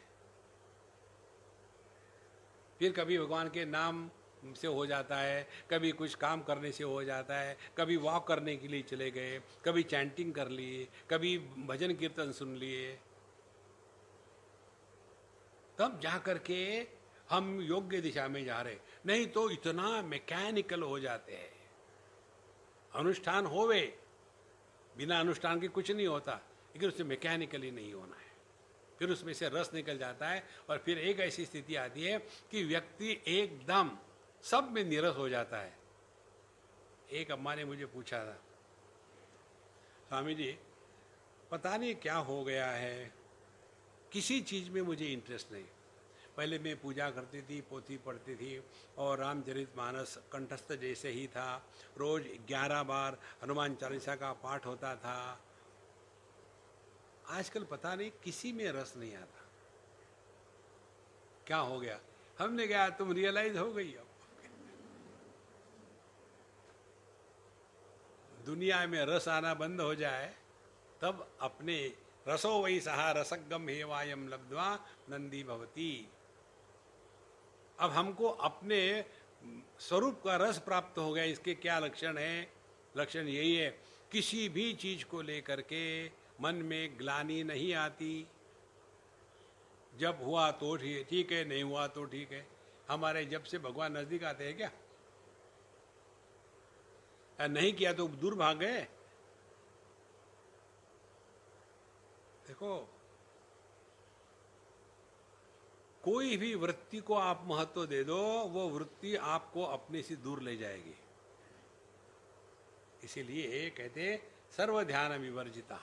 फिर कभी भगवान के नाम से हो जाता है, कभी कुछ काम करने से हो जाता है, कभी वॉक करने के लिए चले गए, कभी चैंटिंग कर लिए, कभी भजन कीर्तन सुन लिए, तब जा करके हम योग्य दिशा में जा रहे। नहीं तो इतना मैकेनिकल हो जाते हैं। अनुष्ठान होवे, बिना अनुष्ठान के कुछ नहीं होता, लेकिन उसमें मैकेनिकली नहीं होना है। फिर उसमें से रस निकल जाता है, और फिर एक ऐसी स्थिति आती है कि व्यक्ति एकदम सब में नीरस हो जाता है। एक अम्मा ने मुझे पूछा था, स्वामी जी पता नहीं क्या हो गया है, किसी चीज़ में मुझे इंटरेस्ट नहीं। पहले मैं पूजा करती थी, पोथी पढ़ती थी, और रामचरितमानस कंठस्थ जैसे ही था, रोज 11 बार हनुमान चालीसा का पाठ होता था। आजकल पता नहीं किसी में रस नहीं आता, क्या हो गया। हमने कहा तुम रियलाइज हो गई हो, दुनिया में रस आना बंद हो जाए, तब अपने रसो वही सहा रसगम हेवायम लब्ध्वा नंदी भवती। अब हमको अपने स्वरूप का रस प्राप्त हो गया। इसके क्या लक्षण है? लक्षण यही है, किसी भी चीज को लेकर के मन में ग्लानि नहीं आती। जब हुआ तो ठीक है, नहीं हुआ तो ठीक है। हमारे जब से भगवान नजदीक आते हैं क्या? नहीं किया तो दूर भाग गए। देखो, कोई भी वृत्ति को आप महत्व दे दो, वो वृत्ति आपको अपने से दूर ले जाएगी। इसीलिए कहते सर्व ध्यान विवर्जिता।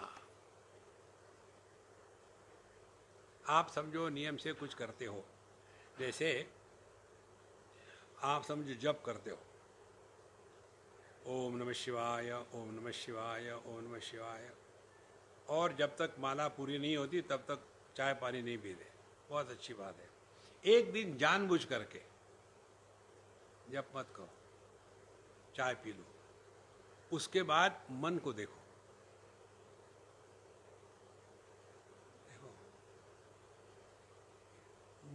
आप समझो नियम से कुछ करते हो, जैसे आप समझो जप करते हो, ओम नमः शिवाय, ओम नमः शिवाय, ओम नमः शिवाय, और जब तक माला पूरी नहीं होती तब तक चाय पानी नहीं पीते। बहुत अच्छी बात है। एक दिन जानबूझ करके जप मत करो, चाय पी लो, उसके बाद मन को देखो। देखो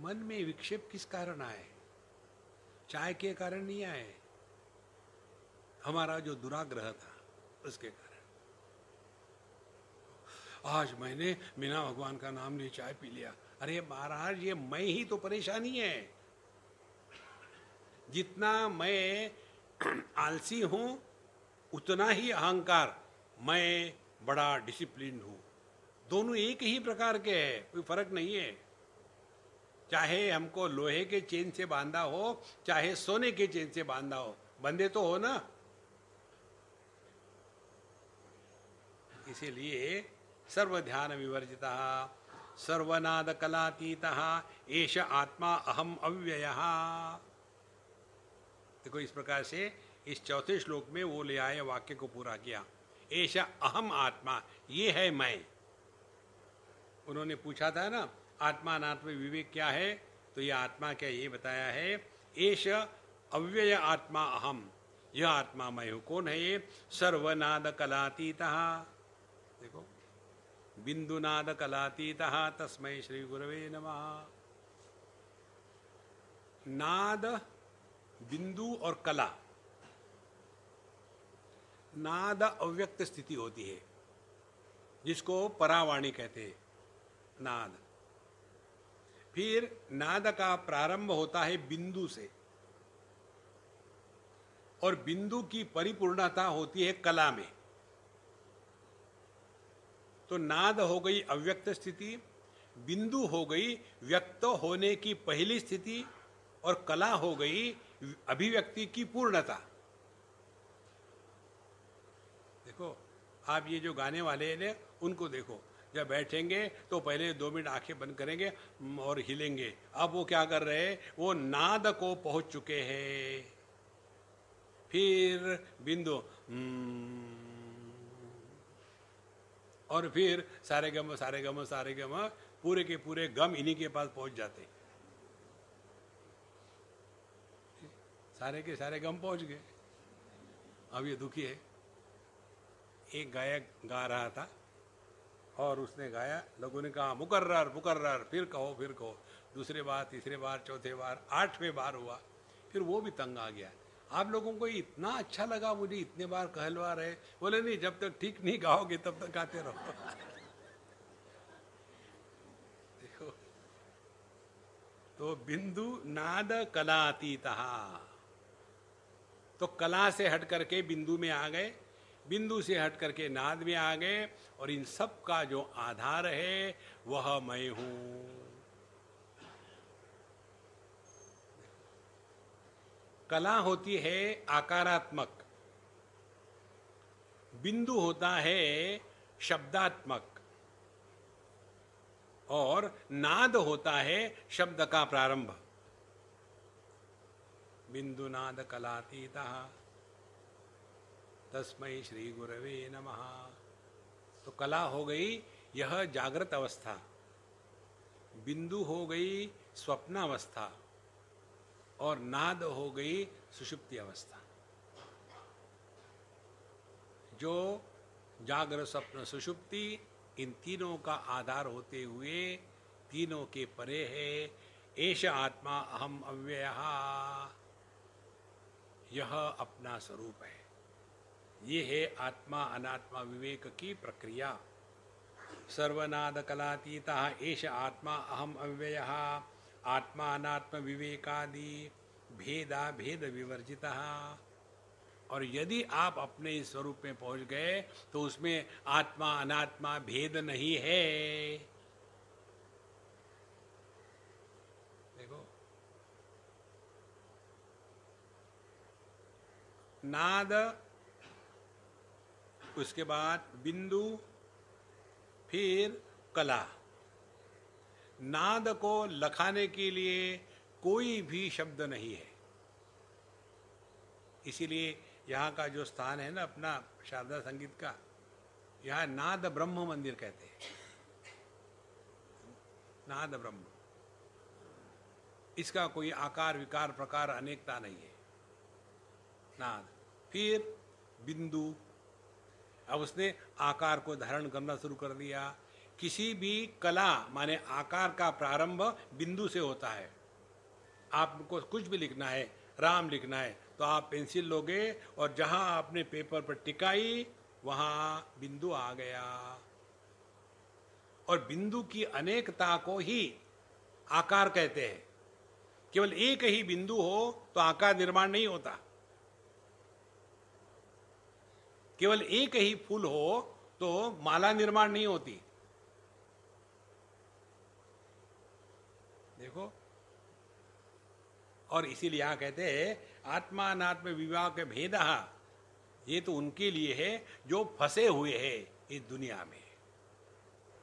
मन में विक्षेप किस कारण आए? चाय के कारण नहीं आए, हमारा जो दुराग्रह था उसके कारण। आज मैंने बिना भगवान का नाम लिए चाय पी लिया। अरे महाराज, ये मैं ही तो परेशानी है। जितना मैं आलसी हूं, उतना ही अहंकार, मैं बड़ा डिसिप्लिन हूं। दोनों एक ही प्रकार के है, कोई फर्क नहीं है। चाहे हमको लोहे के चेन से बांधा हो, चाहे सोने के चेन से बांधा हो, बंदे तो हो ना। इसीलिए सर्व ध्यान विवर्जिता सर्वनाद कलातीता एष आत्मा अहम अव्ययः। देखो, इस प्रकार से इस चौथे श्लोक में वो ले आए, वाक्य को पूरा किया। एष अहम आत्मा, ये है मैं। उन्होंने पूछा था ना, आत्मा अनात्म विवेक क्या है, तो ये आत्मा क्या, ये बताया है। एष अव्यय आत्मा अहम, यह आत्मा मैं हूं। कौन है ये? सर्वनाद कलातीतः। देखो, बिंदुनाद कलातीतः तस्मै श्री गुरवे नमः। नाद, बिंदु और कला। नाद अव्यक्त स्थिति होती है, जिसको परावाणी कहते हैं, नाद। फिर नाद का प्रारंभ होता है बिंदु से, और बिंदु की परिपूर्णता होती है कला में। तो नाद हो गई अव्यक्त स्थिति, बिंदु हो गई व्यक्त होने की पहली स्थिति, और कला हो गई अभिव्यक्ति की पूर्णता। देखो आप ये जो गाने वाले हैं उनको देखो, जब बैठेंगे तो पहले 2 मिनट आंखें बंद करेंगे और हिलेंगे। अब वो क्या कर रहे हैं, वो नाद को पहुंच चुके हैं। फिर बिंदु और फिर सारे गम पूरे के पूरे गम इन्हीं के पास पहुंच जाते, सारे के सारे गम पहुंच गए। अब ये दुखी है। एक गायक गा रहा था और उसने गाया, लोगों ने कहा मुकर्रर, फिर कहो। दूसरे बार, तीसरे बार, चौथे बार, 8वें बार हुआ, फिर वो भी तंग आ गया। आप लोगों को इतना अच्छा लगा, मुझे इतने बार कहलवा रहे। बोले नहीं, जब तक ठीक नहीं गाओगे तब तक गाते रहो। देखो, तो बिंदु नाद कलातीता, तो कला से हट करके बिंदु में आ गए, बिंदु से हट करके नाद में आ गए, और इन सब का जो आधार है वह मैं हूं। कला होती है आकारात्मक, बिंदु होता है शब्दात्मक, और नाद होता है शब्द का प्रारंभ। बिंदु नाद कलातीता तस्मै श्री गुरवे नमः। तो कला हो गई यह जागृत अवस्था, बिंदु हो गई स्वप्नावस्था, और नाद हो गई सुषुप्ति अवस्था। जो जागृत, स्वप्न, सुषुप्ति, इन तीनों का आधार होते हुए तीनों के परे है एष आत्मा अहम अव्ययः। यह अपना स्वरूप है। ये है आत्मा अनात्मा विवेक की प्रक्रिया। सर्वनाद कलातीता एष आत्मा अहम अव्ययः। आत्मा अनात्म विवेकादि भेदा भेद विवर्जिता। और यदि आप अपने इस स्वरूप में पहुंच गए तो उसमें आत्मा अनात्मा भेद नहीं है। देखो, नाद, उसके बाद बिंदु, फिर कला। नाद को लखाने के लिए कोई भी शब्द नहीं है। इसीलिए यहाँ का जो स्थान है ना अपना शारदा संगीत का, यहाँ नाद ब्रह्म मंदिर कहते हैं। नाद ब्रह्म, इसका कोई आकार विकार प्रकार अनेकता नहीं है। नाद, फिर बिंदु। अब उसने आकार को धारण करना शुरू कर दिया। किसी भी कला माने आकार का प्रारंभ बिंदु से होता है। आपको कुछ भी लिखना है, राम लिखना है, तो आप पेंसिल लोगे और जहां आपने पेपर पर टिकाई वहां बिंदु आ गया। और बिंदु की अनेकता को ही आकार कहते हैं। केवल एक ही बिंदु हो तो आकार निर्माण नहीं होता। केवल एक ही फूल हो तो माला निर्माण नहीं होती। देखो, और इसीलिए यहाँ कहते हैं आत्मा अनात्म विवाह के भेद। ये तो उनके लिए है जो फंसे हुए हैं इस दुनिया में।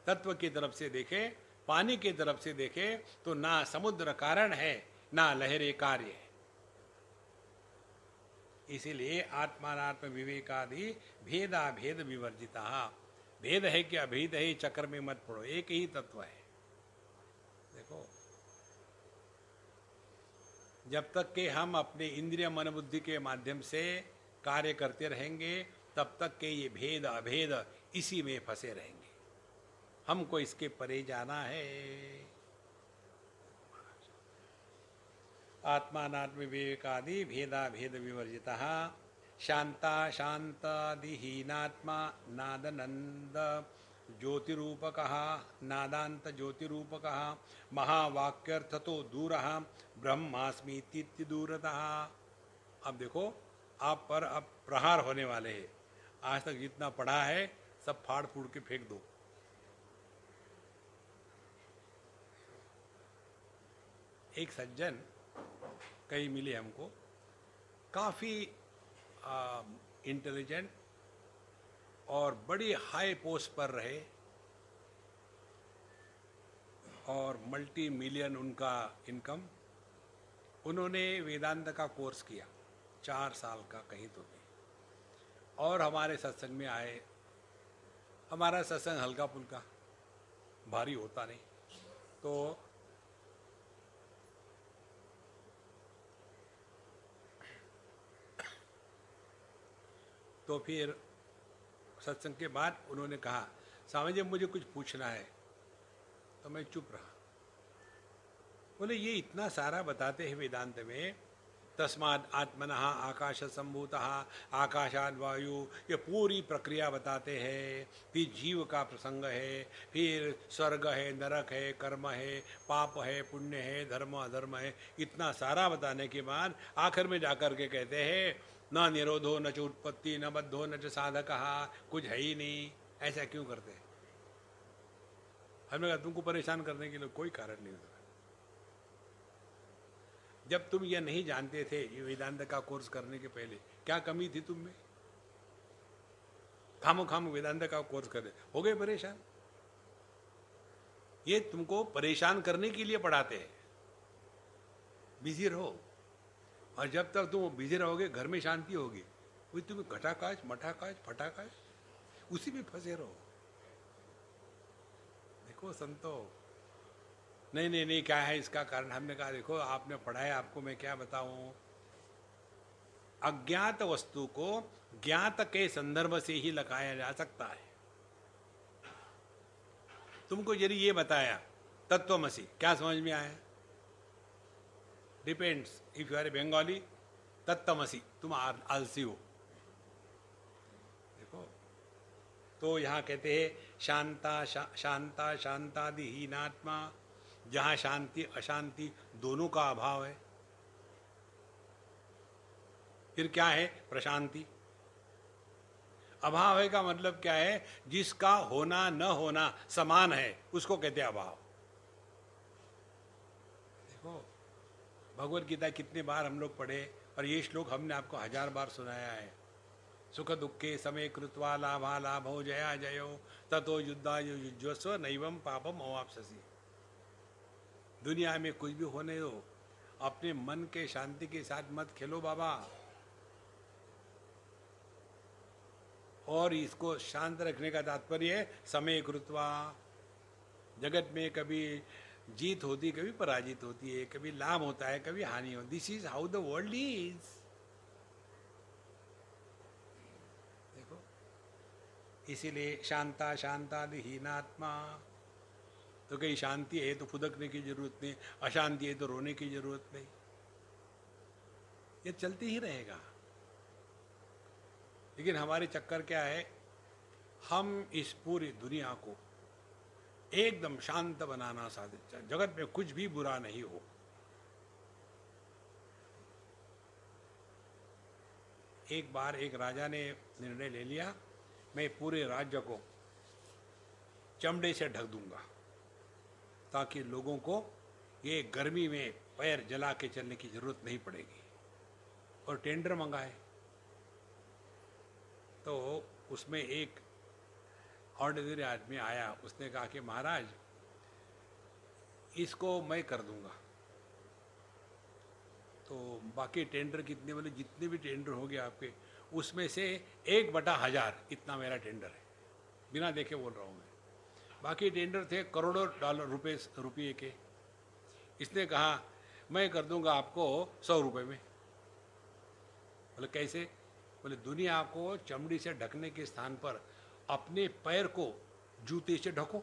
तत्व की तरफ से देखे, पानी की तरफ से देखे तो ना समुद्र कारण है, ना लहरें कार्य है। इसीलिए आत्मा अनात्म विवेकादि भेदा भेद विवर्जिता। भेद है क्या अभेद है, चक्र में मत पड़ो, एक ही तत्व है। देखो, जब तक के हम अपने इंद्रिय मन बुद्धि के माध्यम से कार्य करते रहेंगे तब तक के ये भेद अभेद इसी में फंसे रहेंगे। हमको इसके परे जाना है। आत्मानात्म विवेकादि भेदा भेद विवर्जिता शांता शांतादिहीनात्मा नादनंद ज्योतिरूपकः नादांत ज्योतिरूपकः महावाक्यर्थतो दूरः ब्रह्मास्मीति दूरतः। अब देखो, आप पर अब प्रहार होने वाले हैं। आज तक जितना पढ़ा है सब फाड़ फूड़ के फेंक दो। एक सज्जन कई मिले हमको, काफ़ी इंटेलिजेंट और बड़ी हाई पोस्ट पर रहे और मल्टी मिलियन उनका इनकम। उन्होंने वेदांत का कोर्स किया 4 साल का कहीं तो नहीं, और हमारे सत्संग में आए। हमारा सत्संग हल्का फुल्का, भारी होता नहीं, तो फिर सत्संग के बाद उन्होंने कहा, स्वामी जी मुझे कुछ पूछना है। तो मैं चुप रहा। बोले ये इतना सारा बताते हैं वेदांत में, तस्माद् आत्मनः आकाश संभूतः आकाशाद् वायु, ये पूरी प्रक्रिया बताते हैं। फिर जीव का प्रसंग है, फिर स्वर्ग है, नरक है, कर्म है, पाप है, पुण्य है, धर्म अधर्म है। इतना सारा बताने के बाद आखिर में जाकर के कहते हैं न निरोधो न च उत्पत्ति न बद्धो न च साधकः, कुछ है ही नहीं। ऐसा क्यों करते हैं? हमने कहा तुमको परेशान करने के लिए कोई कारण नहीं होता। जब तुम यह नहीं जानते थे ये वेदांत का कोर्स करने के पहले, क्या कमी थी तुम में? खामो वेदांत का कोर्स कर दे, हो गए परेशान। ये तुमको परेशान करने के लिए पढ़ाते हैं, बिजी रहो। और जब तक तुम बिजी रहोगे घर में शांति होगी, वो तुम घटाकाश मठाकाश फटाकाश उसी में फंसे रहो। देखो संतो, नहीं क्या है इसका कारण? हमने कहा देखो आपने पढ़ाया, आपको मैं क्या बताऊं। अज्ञात वस्तु को ज्ञात के संदर्भ से ही लगाया जा सकता है। तुमको यदि ये बताया तत्वमसि, क्या समझ में आया? Depends, if you are a Bengali तत्वमसि, तुम आलसी हो। तो यहाँ कहते हैं शांता शांता शांतादिहीनात्मा, जहाँ शांति अशांति दोनों का अभाव है। फिर क्या है? प्रशांति। अभाव है का मतलब क्या है? जिसका होना न होना समान है, उसको कहते हैं अभाव। देखो भगवद गीता कितने बार हम लोग पढ़े, और ये श्लोक हमने आपको 1000 बार सुनाया है। सुख दुखे समय कृत्वा लाभा लाभो जया जयो ततो युद्धा युज्वस्व नैवम पापम अवापससि। दुनिया में कुछ भी होने दो, अपने मन के शांति के साथ मत खेलो बाबा। और इसको शांत रखने का तात्पर्य समय कृत्वा, जगत में कभी जीत होती, कभी पराजित होती है, कभी लाभ होता है, कभी हानि होती। This is how the world is. इसीलिए शांता शांतादि हीनात्मा। तो कहीं शांति है तो फुदकने की जरूरत नहीं, अशांति है तो रोने की जरूरत नहीं। ये चलते ही रहेगा। लेकिन हमारे चक्कर क्या है? हम इस पूरी दुनिया को एकदम शांत बनाना चाहते, जगत में कुछ भी बुरा नहीं हो। एक बार एक राजा ने निर्णय ले लिया, मैं पूरे राज्य को चमड़े से ढक दूंगा, ताकि लोगों को ये गर्मी में पैर जला के चलने की जरूरत नहीं पड़ेगी। और टेंडर मंगाए, तो उसमें एक ऑर्डिनरी आदमी आया, उसने कहा कि महाराज इसको मैं कर दूंगा, तो बाकी टेंडर कितने? बोले जितने भी टेंडर होंगे आपके, उसमें से 1/1000 इतना मेरा टेंडर है। बिना देखे बोल रहा हूँ मैं। बाकी टेंडर थे करोड़ों डॉलर रुपये के। इसने कहा मैं कर दूंगा आपको 100 रुपये में। बोले कैसे? बोले दुनिया को चमड़ी से ढकने के स्थान पर अपने पैर को जूते से ढको।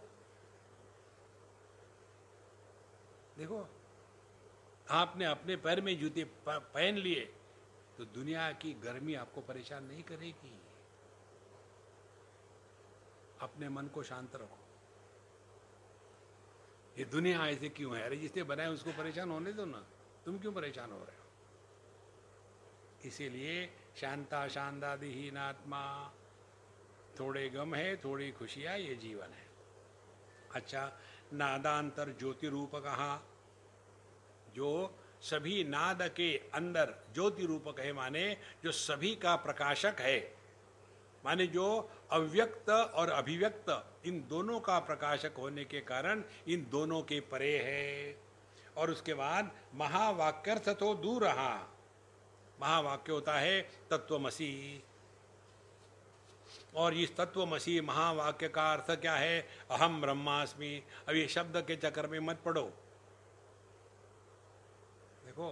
देखो आपने अपने पैर में जूते पहन लिए तो दुनिया की गर्मी आपको परेशान नहीं करेगी। अपने मन को शांत रखो। ये दुनिया ऐसे क्यों है? अरे जिसने बनाया उसको परेशान होने दो ना, तुम क्यों परेशान हो रहे हो? इसीलिए शांता शांतादिहीन आत्मा। थोड़े गम है, थोड़ी खुशियाँ, ये जीवन है। अच्छा, नादांतर ज्योति रूप कहा, जो सभी नाद के अंदर ज्योति रूपक है, माने जो सभी का प्रकाशक है, माने जो अव्यक्त और अभिव्यक्त इन दोनों का प्रकाशक होने के कारण इन दोनों के परे है। और उसके बाद महावाक्यर्थ तो दूर रहा, महावाक्य होता है तत्वमसी, और इस तत्वमसी महावाक्य का अर्थ क्या है? अहम ब्रह्मास्मि। अब ये शब्द के चक्कर में मत पड़ो, देखो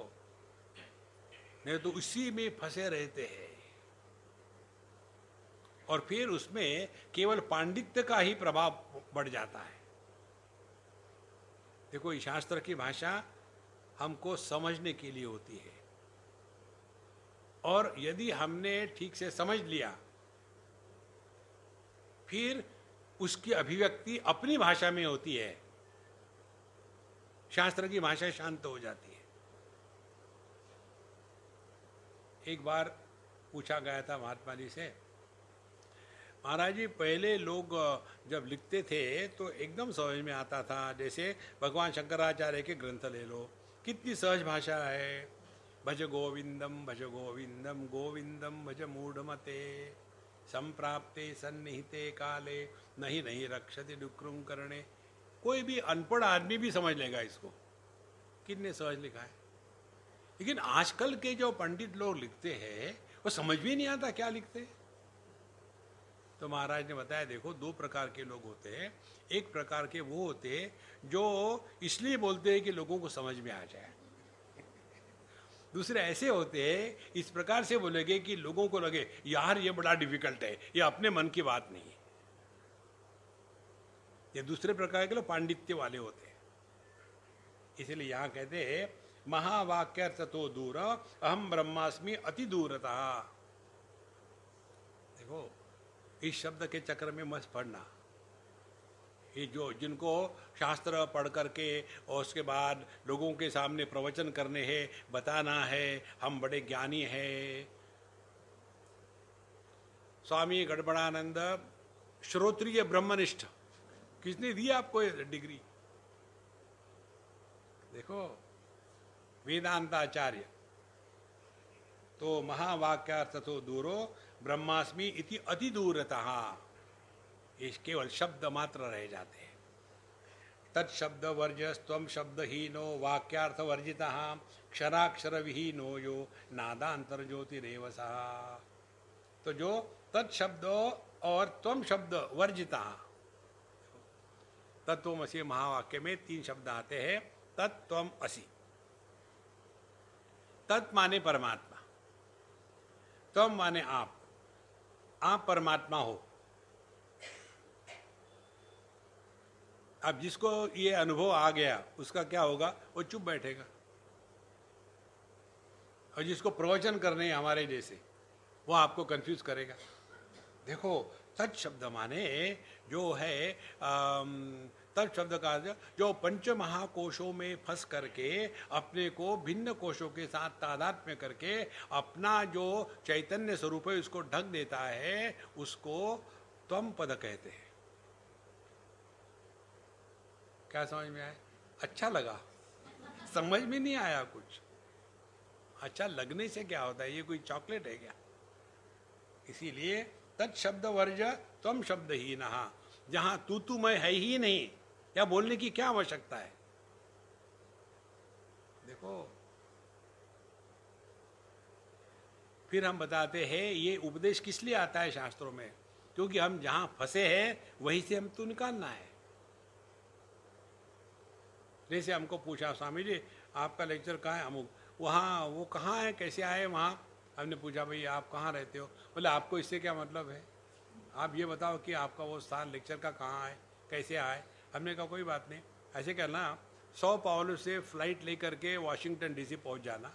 नहीं तो उसी में फंसे रहते हैं और फिर उसमें केवल पांडित्य का ही प्रभाव बढ़ जाता है। देखो शास्त्र की भाषा हमको समझने के लिए होती है, और यदि हमने ठीक से समझ लिया फिर उसकी अभिव्यक्ति अपनी भाषा में होती है, शास्त्र की भाषा शांत हो जाती है। एक बार पूछा गया था महात्मा जी से, महाराज जी पहले लोग जब लिखते थे तो एकदम समझ में आता था, जैसे भगवान शंकराचार्य के ग्रंथ ले लो, कितनी सहज भाषा है, भज गोविंदम गोविंदम भज मूढ़मते संप्राप्ते सन्निहिते काले नहीं नहीं रक्षति डुक्रुम करणे। कोई भी अनपढ़ आदमी भी समझ लेगा इसको, कितने सहज लिखा है। लेकिन आजकल के जो पंडित लोग लिखते हैं वो समझ भी नहीं आता क्या लिखते हैं। तो महाराज ने बताया, देखो दो प्रकार के लोग होते हैं। एक प्रकार के वो होते हैं जो इसलिए बोलते हैं कि लोगों को समझ में आ जाए, दूसरे ऐसे होते हैं इस प्रकार से बोलेंगे कि लोगों को लगे यार ये बड़ा डिफिकल्ट है, ये अपने मन की बात नहीं है। ये दूसरे प्रकार के लोग पांडित्य वाले होते हैं। इसलिए यहाँ कहते हैं महावाक्यर्थ तो दूर अहम ब्रह्मास्मि अति दूरता। देखो इस शब्द के चक्र में मत पड़ना। ये जो जिनको शास्त्र पढ़ करके और उसके बाद लोगों के सामने प्रवचन करने हैं, बताना है हम बड़े ज्ञानी हैं। स्वामी गड़बड़ानंद श्रोत्रिय ब्रह्मनिष्ठ, किसने दी आपको ये डिग्री? देखो वेदांताचार्य। तो महावाक्यार्थ तो दूरो ब्रह्मास्मि इति अति दूरतः, ये केवल शब्द मात्र रह जाते हैं। तत्शब्द वर्जस्त्वं शब्दहीनो वाक्यार्थ वर्जितः क्षराक्षर विहीनो यो नादांतर ज्योतिरेव सः। तो जो तत्शब्द और त्वम शब्द वर्जितः, तत्त्वमसि महावाक्य में तीन शब्द आते हैं, तत्त्वमसि। तत् माने परमात्मा, त्वम माने आप परमात्मा हो। अब जिसको ये अनुभव आ गया उसका क्या होगा? वो चुप बैठेगा। और जिसको प्रवचन करने हमारे जैसे, वो आपको कंफ्यूज करेगा। देखो तत् शब्द माने जो है तत् शब्द का जो पंच महाकोशों में फंस करके अपने को भिन्न कोशों के साथ तादात्म्य करके अपना जो चैतन्य स्वरूप है उसको ढक देता है, उसको त्वम पद कहते हैं। क्या समझ में आया? अच्छा लगा? समझ में नहीं आया कुछ? अच्छा लगने से क्या होता है? ये कोई चॉकलेट है क्या? इसीलिए तत् शब्द वर्ज त्वम शब्द ही नहा, जहां तू मैं है ही नहीं, या बोलने की क्या आवश्यकता है? देखो फिर हम बताते हैं ये उपदेश किस लिए आता है शास्त्रों में, क्योंकि हम जहां फंसे हैं वहीं से हम तो निकालना है। जैसे हमको पूछा, स्वामी जी आपका लेक्चर कहाँ है? अमुक वहाँ, वो कहाँ है, कैसे आए वहाँ? हमने पूछा भाई आप कहाँ रहते हो? बोले आपको इससे क्या मतलब है, आप ये बताओ कि आपका वो स्थान लेक्चर का कहाँ है, कैसे आए? हमने कहा कोई बात नहीं, ऐसे करना 100 पाउलो से फ्लाइट ले करके Washington DC पहुँच जाना,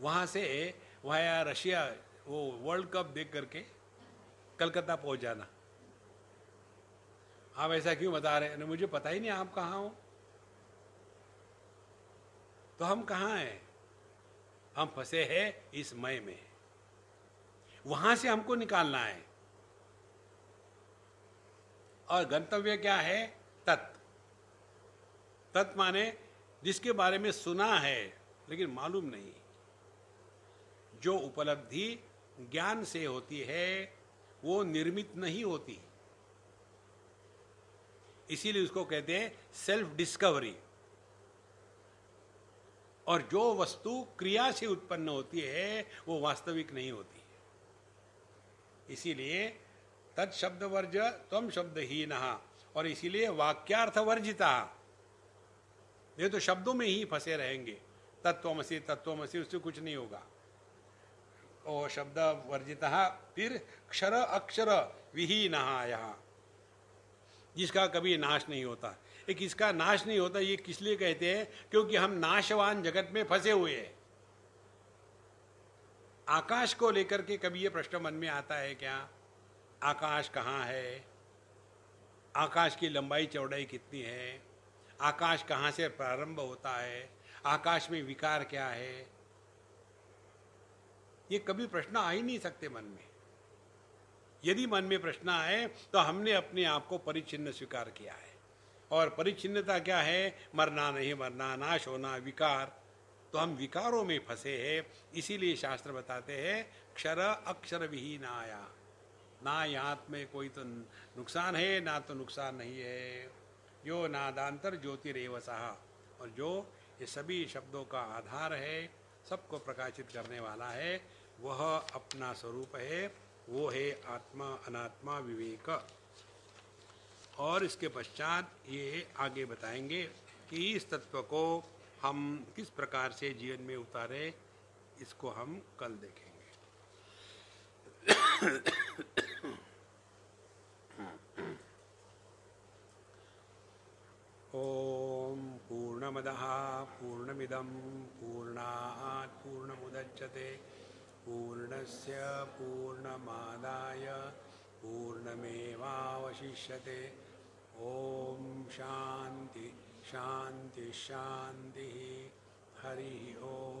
वहाँ से वहाँ रशिया वो वर्ल्ड कप देख करके कलकत्ता पहुँच जाना। आप ऐसा क्यों बता रहे हैं? मुझे पता ही नहीं आप कहाँ हो। तो हम कहाँ हैं? हम फंसे हैं इस मय में, वहां से हमको निकालना है। और गंतव्य क्या है? तत् माने जिसके बारे में सुना है लेकिन मालूम नहीं। जो उपलब्धि ज्ञान से होती है वो निर्मित नहीं होती, इसीलिए उसको कहते हैं सेल्फ डिस्कवरी। और जो वस्तु क्रिया से उत्पन्न होती है वो वास्तविक नहीं होती, इसीलिए तत् शब्द वर्ज त्वम शब्द ही नहा, और इसीलिए वाक्यार्थ वर्जिता, ये तो शब्दों में ही फंसे रहेंगे। तत्वमसि तत्वमसि, उससे कुछ नहीं होगा। और शब्द वर्जिता, फिर क्षर अक्षर विहीन, यहाँ जिसका कभी नाश नहीं होता। ये किसका नाश नहीं होता ये किस लिए कहते हैं? क्योंकि हम नाशवान जगत में फंसे हुए हैं। आकाश को लेकर के कभी ये प्रश्न मन में आता है क्या, आकाश कहाँ है, आकाश की लंबाई चौड़ाई कितनी है, आकाश कहाँ से प्रारंभ होता है, आकाश में विकार क्या है? ये कभी प्रश्न आ ही नहीं सकते मन में। यदि मन में प्रश्न आए तो हमने अपने आप को परिच्छिन्न स्वीकार किया है। और परिच्छिन्नता क्या है? मरना, नहीं मरना, नाश होना, विकार। तो हम विकारों में फंसे हैं, इसीलिए शास्त्र बताते हैं क्षर अक्षर विहीन आया, ना यहाँ में कोई तो नुकसान है ना तो नुकसान नहीं है। जो नादांतर ज्योतिरेव सहा, और जो ये सभी शब्दों का आधार है, सबको प्रकाशित करने वाला है, वह अपना स्वरूप है, वो है आत्मा अनात्मा विवेक। और इसके पश्चात ये आगे बताएंगे कि इस तत्व को हम किस प्रकार से जीवन में उतारे, इसको हम कल देखेंगे। ओम पूर्णमदः पूर्णमिदं पूर्णात् पूर्णमुदच्यते पूर्णस्य पूर्णमादाय पूर्णमेवावशिष्यते। ओम शांति शांति शांति। हरि ओम।